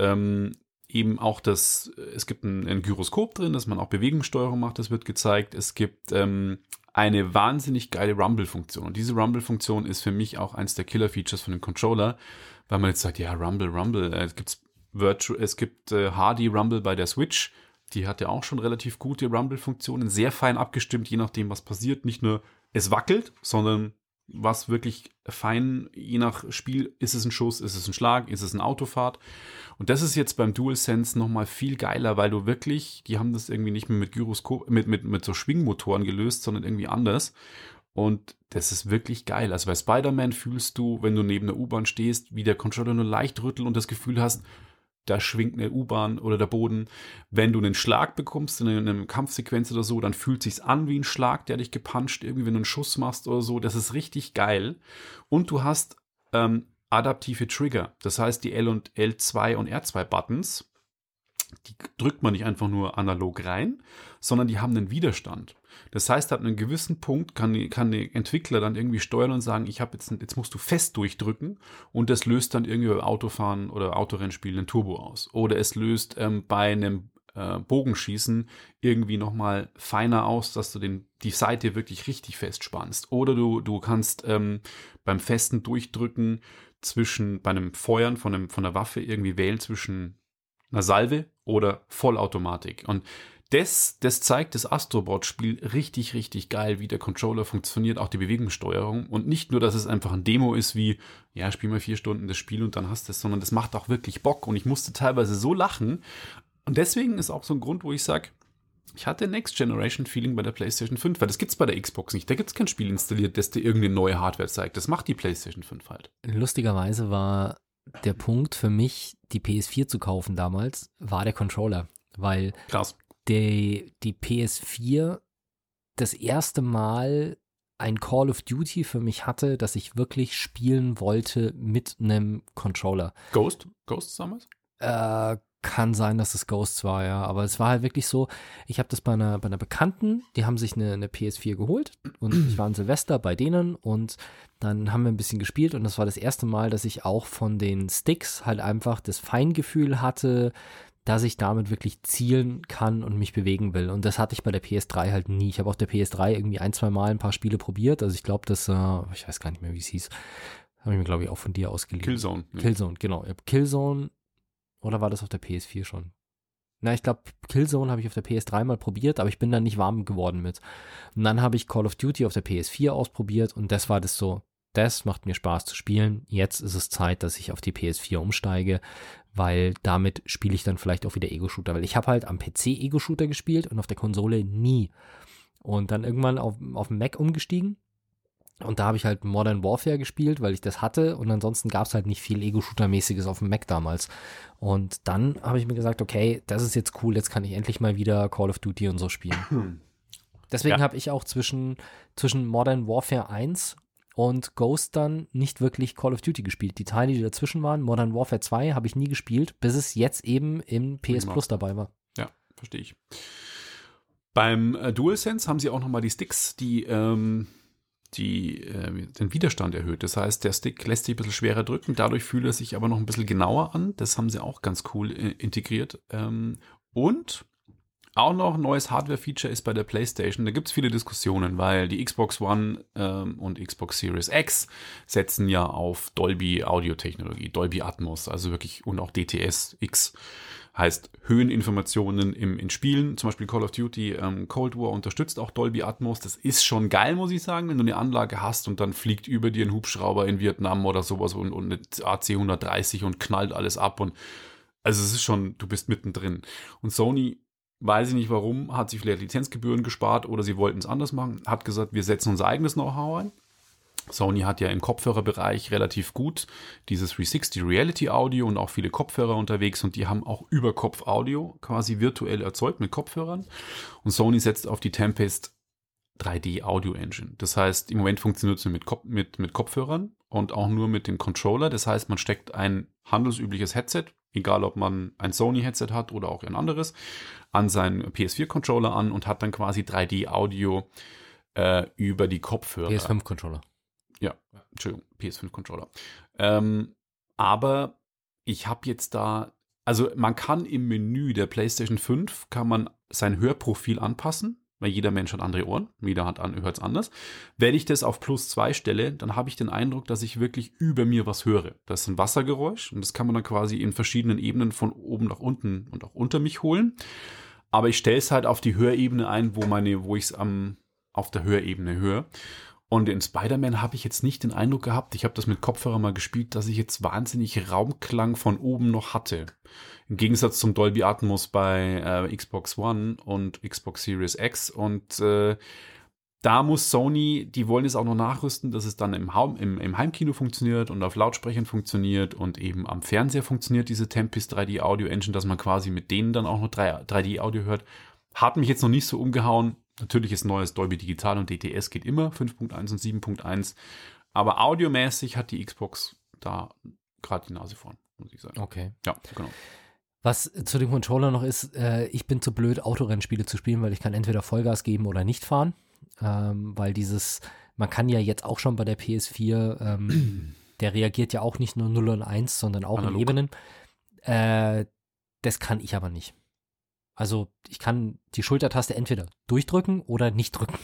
eben auch es gibt ein Gyroskop drin, dass man auch Bewegungssteuerung macht, das wird gezeigt. Es gibt eine wahnsinnig geile Rumble-Funktion. Und diese Rumble-Funktion ist für mich auch eins der Killer-Features von dem Controller, weil man jetzt sagt, ja, Rumble, es gibt Hardy Rumble bei der Switch, die hat ja auch schon relativ gute Rumble-Funktionen, sehr fein abgestimmt, je nachdem, was passiert. Nicht nur es wackelt, sondern was wirklich fein, je nach Spiel, ist es ein Schuss, ist es ein Schlag, ist es eine Autofahrt. Und das ist jetzt beim DualSense nochmal viel geiler, weil du wirklich, die haben das irgendwie nicht mehr mit Gyroskop, mit so Schwingmotoren gelöst, sondern irgendwie anders. Und das ist wirklich geil. Also bei Spider-Man fühlst du, wenn du neben der U-Bahn stehst, wie der Controller nur leicht rüttelt und das Gefühl hast, da schwingt eine U-Bahn oder der Boden. Wenn du einen Schlag bekommst in einer Kampfsequenz oder so, dann fühlt es sich an wie ein Schlag, der dich gepuncht, irgendwie wenn du einen Schuss machst oder so. Das ist richtig geil. Und du hast adaptive Trigger. Das heißt, die L- und L2 und R2-Buttons, die drückt man nicht einfach nur analog rein, sondern die haben einen Widerstand. Das heißt, ab einem gewissen Punkt kann der Entwickler dann irgendwie steuern und sagen, jetzt musst du fest durchdrücken, und das löst dann irgendwie beim Autofahren oder Autorennspielen einen Turbo aus. Oder es löst bei einem Bogenschießen irgendwie nochmal feiner aus, dass du die Seite wirklich richtig fest spannst. Oder du kannst beim festen Durchdrücken bei einem Feuern von der Waffe irgendwie wählen zwischen einer Salve oder Vollautomatik. Und das zeigt das Astrobot-Spiel richtig, richtig geil, wie der Controller funktioniert, auch die Bewegungssteuerung. Und nicht nur, dass es einfach ein Demo ist wie, ja, spiel mal 4 Stunden das Spiel und dann hast du es, sondern das macht auch wirklich Bock. Und ich musste teilweise so lachen. Und deswegen ist auch so ein Grund, wo ich sage, ich hatte Next-Generation-Feeling bei der PlayStation 5, weil das gibt's bei der Xbox nicht. Da gibt's kein Spiel installiert, das dir irgendeine neue Hardware zeigt. Das macht die PlayStation 5 halt. Lustigerweise war der Punkt für mich, die PS4 zu kaufen damals, war der Controller. Weil krass. Die PS4 das erste Mal ein Call of Duty für mich hatte, das ich wirklich spielen wollte mit einem Controller. Ghost damals? Kann sein, dass es Ghosts war, ja. Aber es war halt wirklich so, ich habe das bei einer Bekannten, die haben sich eine PS4 geholt und ich war an Silvester bei denen und dann haben wir ein bisschen gespielt und das war das erste Mal, dass ich auch von den Sticks halt einfach das Feingefühl hatte, dass ich damit wirklich zielen kann und mich bewegen will. Und das hatte ich bei der PS3 halt nie. Ich habe auf der PS3 irgendwie 1-2 Mal ein paar Spiele probiert. Also ich glaube, ich weiß gar nicht mehr, wie es hieß. Habe ich mir, glaube ich, auch von dir ausgeliehen. Killzone. Ja. Killzone, genau. Ich habe Killzone, oder war das auf der PS4 schon? Na, ich glaube, Killzone habe ich auf der PS3 mal probiert, aber ich bin dann nicht warm geworden mit. Und dann habe ich Call of Duty auf der PS4 ausprobiert und das war das so, das macht mir Spaß zu spielen. Jetzt ist es Zeit, dass ich auf die PS4 umsteige, weil damit spiele ich dann vielleicht auch wieder Ego-Shooter. Weil ich habe halt am PC Ego-Shooter gespielt und auf der Konsole nie. Und dann irgendwann auf den Mac umgestiegen. Und da habe ich halt Modern Warfare gespielt, weil ich das hatte. Und ansonsten gab es halt nicht viel Ego-Shooter-mäßiges auf dem Mac damals. Und dann habe ich mir gesagt, okay, das ist jetzt cool. Jetzt kann ich endlich mal wieder Call of Duty und so spielen. Deswegen habe ich auch zwischen Modern Warfare 1 und Ghost dann nicht wirklich Call of Duty gespielt. Die Teile, die dazwischen waren, Modern Warfare 2 habe ich nie gespielt, bis es jetzt eben im PS Plus dabei war. Ja, verstehe ich. Beim DualSense haben sie auch nochmal die Sticks, die den Widerstand erhöht. Das heißt, der Stick lässt sich ein bisschen schwerer drücken, dadurch fühlt er sich aber noch ein bisschen genauer an. Das haben sie auch ganz cool integriert. Und Auch noch ein neues Hardware-Feature ist bei der PlayStation. Da gibt es viele Diskussionen, weil die Xbox One und Xbox Series X setzen ja auf Dolby-Audio-Technologie, Dolby Atmos, also wirklich, und auch DTS-X. Heißt Höheninformationen in Spielen, zum Beispiel Call of Duty Cold War unterstützt auch Dolby Atmos. Das ist schon geil, muss ich sagen, wenn du eine Anlage hast und dann fliegt über dir ein Hubschrauber in Vietnam oder sowas und eine AC-130 und knallt alles ab. Und also es ist schon, du bist mittendrin. Und Sony, weiß ich nicht warum, hat sich vielleicht Lizenzgebühren gespart oder sie wollten es anders machen, hat gesagt, wir setzen unser eigenes Know-how ein. Sony hat ja im Kopfhörerbereich relativ gut dieses 360 Reality Audio und auch viele Kopfhörer unterwegs und die haben auch Überkopf Audio quasi virtuell erzeugt mit Kopfhörern und Sony setzt auf die Tempest 3D Audio Engine. Das heißt, im Moment funktioniert es mit Kopfhörern und auch nur mit dem Controller. Das heißt, man steckt ein handelsübliches Headset, egal ob man ein Sony-Headset hat oder auch ein anderes, an seinen PS4-Controller an und hat dann quasi 3D Audio über die Kopfhörer. PS5-Controller. Ja, Entschuldigung, PS5-Controller. Aber ich habe jetzt da, also man kann im Menü der PlayStation 5, kann man sein Hörprofil anpassen, weil jeder Mensch hat andere Ohren, jeder hört es anders. Wenn ich das auf +2 stelle, dann habe ich den Eindruck, dass ich wirklich über mir was höre. Das ist ein Wassergeräusch und das kann man dann quasi in verschiedenen Ebenen von oben nach unten und auch unter mich holen. Aber ich stelle es halt auf die Hörebene ein, wo ich es auf der Hörebene höre. Und in Spider-Man habe ich jetzt nicht den Eindruck gehabt, ich habe das mit Kopfhörer mal gespielt, dass ich jetzt wahnsinnig Raumklang von oben noch hatte. Im Gegensatz zum Dolby Atmos bei Xbox One und Xbox Series X. Und da muss Sony, die wollen es auch noch nachrüsten, dass es dann im Heimkino funktioniert und auf Lautsprechern funktioniert und eben am Fernseher funktioniert, diese Tempest 3D Audio Engine, dass man quasi mit denen dann auch noch 3D Audio hört. Hat mich jetzt noch nicht so umgehauen. Natürlich ist neues Dolby Digital und DTS geht immer, 5.1 und 7.1. Aber audiomäßig hat die Xbox da gerade die Nase vorn, muss ich sagen. Okay. Ja, genau. Was zu dem Controller noch ist, ich bin zu blöd, Autorennspiele zu spielen, weil ich kann entweder Vollgas geben oder nicht fahren. Weil man kann ja jetzt auch schon bei der PS4, der reagiert ja auch nicht nur 0 und 1, sondern auch analog in Ebenen. Das kann ich aber nicht. Also ich kann die Schultertaste entweder durchdrücken oder nicht drücken.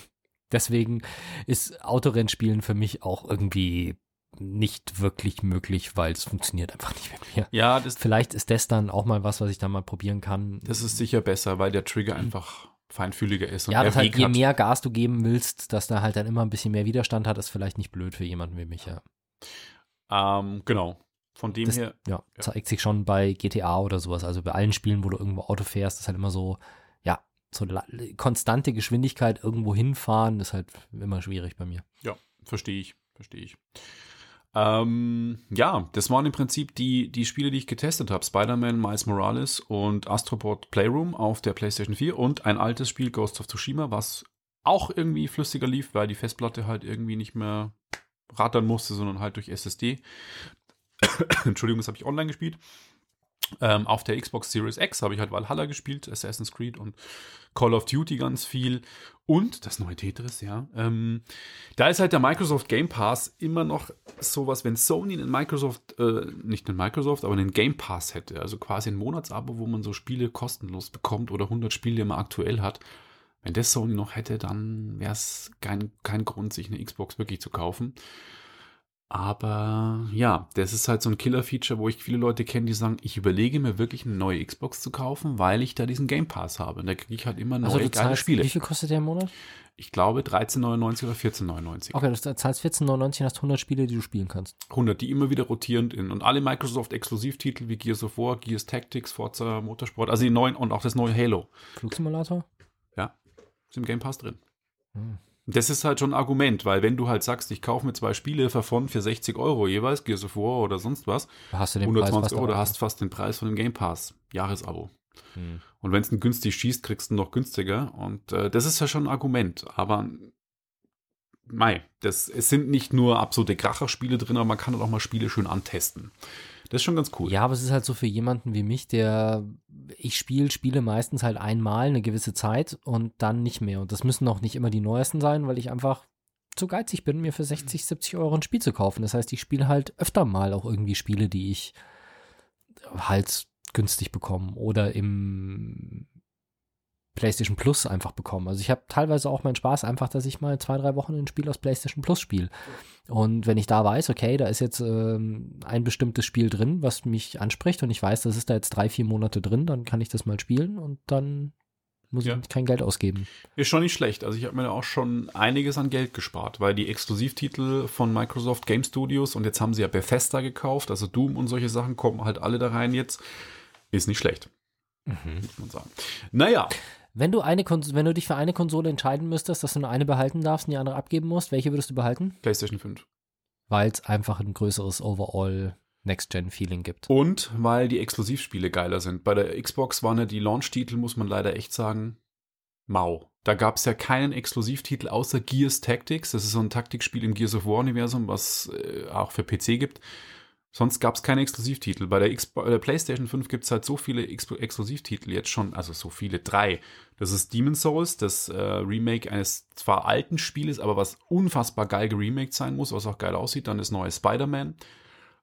Deswegen ist Autorennspielen für mich auch irgendwie nicht wirklich möglich, weil es funktioniert einfach nicht mit mir. Ja, vielleicht ist das dann auch mal was ich dann mal probieren kann. Das ist sicher besser, weil der Trigger einfach feinfühliger ist. Und ja, halt, je mehr Gas du geben willst, dass da halt dann immer ein bisschen mehr Widerstand hat, ist vielleicht nicht blöd für jemanden wie mich, ja. Genau. Von dem her. Ja, zeigt sich schon bei GTA oder sowas. Also bei allen Spielen, wo du irgendwo Auto fährst, ist halt immer so, ja, so konstante Geschwindigkeit irgendwo hinfahren, ist halt immer schwierig bei mir. Ja, verstehe ich. Ja, das waren im Prinzip die Spiele, die ich getestet habe. Spider-Man, Miles Morales und Astrobot Playroom auf der PlayStation 4 und ein altes Spiel, Ghost of Tsushima, was auch irgendwie flüssiger lief, weil die Festplatte halt irgendwie nicht mehr rattern musste, sondern halt durch SSD. Entschuldigung, das habe ich online gespielt. Auf der Xbox Series X habe ich halt Valhalla gespielt, Assassin's Creed und Call of Duty ganz viel. Und das neue Tetris, ja. Da ist halt der Microsoft Game Pass immer noch sowas, wenn Sony einen Game Pass hätte. Also quasi ein Monatsabo, wo man so Spiele kostenlos bekommt oder 100 Spiele, die man aktuell hat. Wenn das Sony noch hätte, dann wäre es kein Grund, sich eine Xbox wirklich zu kaufen. Aber ja, das ist halt so ein Killer-Feature, wo ich viele Leute kenne, die sagen, ich überlege mir wirklich eine neue Xbox zu kaufen, weil ich da diesen Game Pass habe. Und da kriege ich halt immer neue, geile Spiele. Wie viel kostet der im Monat? Ich glaube 13,99 oder 14,99. Okay, du zahlst 14,99 und hast 100 Spiele, die du spielen kannst. 100, die immer wieder rotierend und alle Microsoft-Exklusivtitel wie Gears of War, Gears Tactics, Forza Motorsport, also die neuen und auch das neue Halo. Flugsimulator? Ja, ist im Game Pass drin. Hm. Das ist halt schon ein Argument, weil wenn du halt sagst, ich kaufe mir 2 Spiele für 60 € jeweils, Gears of War oder sonst was, hast du den 120 € oder hast fast den Preis von dem Game Pass, Jahresabo. Hm. Und wenn es einen günstig schießt, kriegst du noch günstiger und das ist ja schon ein Argument, aber es sind nicht nur absolute Kracher-Spiele drin, aber man kann halt auch mal Spiele schön antesten. Das ist schon ganz cool. Ja, aber es ist halt so für jemanden wie mich, ich spiele meistens halt einmal eine gewisse Zeit und dann nicht mehr. Und das müssen auch nicht immer die neuesten sein, weil ich einfach zu geizig bin, mir für 60, 70 € ein Spiel zu kaufen. Das heißt, ich spiele halt öfter mal auch irgendwie Spiele, die ich halt günstig bekomme oder im PlayStation Plus einfach bekommen. Also ich habe teilweise auch meinen Spaß einfach, dass ich mal 2-3 Wochen ein Spiel aus PlayStation Plus spiele. Und wenn ich da weiß, okay, da ist jetzt ein bestimmtes Spiel drin, was mich anspricht und ich weiß, das ist da jetzt 3-4 Monate drin, dann kann ich das mal spielen und dann muss ich kein Geld ausgeben. Ist schon nicht schlecht. Also ich habe mir da auch schon einiges an Geld gespart, weil die Exklusivtitel von Microsoft Game Studios und jetzt haben sie ja Bethesda gekauft, also Doom und solche Sachen kommen halt alle da rein jetzt. Ist nicht schlecht. Mhm. Muss man sagen. Naja. Wenn du dich für eine Konsole entscheiden müsstest, dass du nur eine behalten darfst und die andere abgeben musst, welche würdest du behalten? PlayStation 5. Weil es einfach ein größeres Overall Next-Gen-Feeling gibt. Und weil die Exklusivspiele geiler sind. Bei der Xbox waren ja die Launch-Titel, muss man leider echt sagen, mau. Da gab es ja keinen Exklusivtitel außer Gears Tactics. Das ist so ein Taktikspiel im Gears of War-Universum, was auch für PC gibt. Sonst gab es keine Exklusivtitel. Bei der PlayStation 5 gibt es halt so viele Exklusivtitel jetzt schon, also so viele, 3. Das ist Demon's Souls, das Remake eines zwar alten Spieles, aber was unfassbar geil geremaked sein muss, was auch geil aussieht. Dann das neue Spider-Man,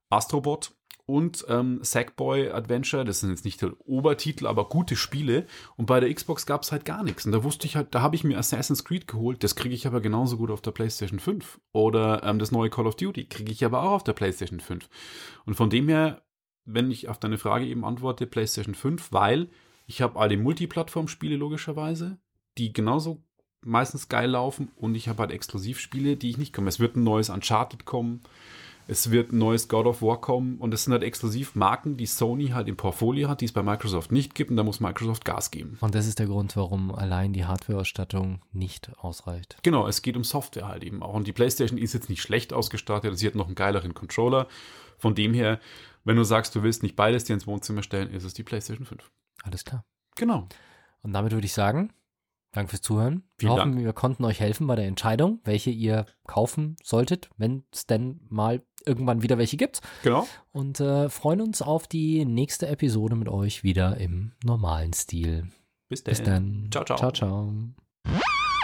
Astrobot und Sackboy Adventure. Das sind jetzt nicht die Obertitel, aber gute Spiele. Und bei der Xbox gab es halt gar nichts. Und da wusste ich halt, da habe ich mir Assassin's Creed geholt. Das kriege ich aber genauso gut auf der PlayStation 5. Oder das neue Call of Duty kriege ich aber auch auf der PlayStation 5. Und von dem her, wenn ich auf deine Frage eben antworte, PlayStation 5, weil ich habe alle Multiplattform-Spiele logischerweise, die genauso meistens geil laufen. Und ich habe halt Exklusivspiele, die ich nicht komme. Es wird ein neues Uncharted kommen. Es wird ein neues God of War kommen und es sind halt exklusiv Marken, die Sony halt im Portfolio hat, die es bei Microsoft nicht gibt und da muss Microsoft Gas geben. Und das ist der Grund, warum allein die Hardware-Ausstattung nicht ausreicht. Genau, es geht um Software halt eben auch und die PlayStation ist jetzt nicht schlecht ausgestattet, sie hat noch einen geileren Controller. Von dem her, wenn du sagst, du willst nicht beides dir ins Wohnzimmer stellen, ist es die PlayStation 5. Alles klar. Genau. Und damit würde ich sagen, danke fürs Zuhören. Wir hoffen, wir konnten euch helfen bei der Entscheidung, welche ihr kaufen solltet, wenn es denn mal irgendwann wieder welche gibt. Genau. Und freuen uns auf die nächste Episode mit euch wieder im normalen Stil. Bis dann. Ciao, ciao. Ciao, ciao.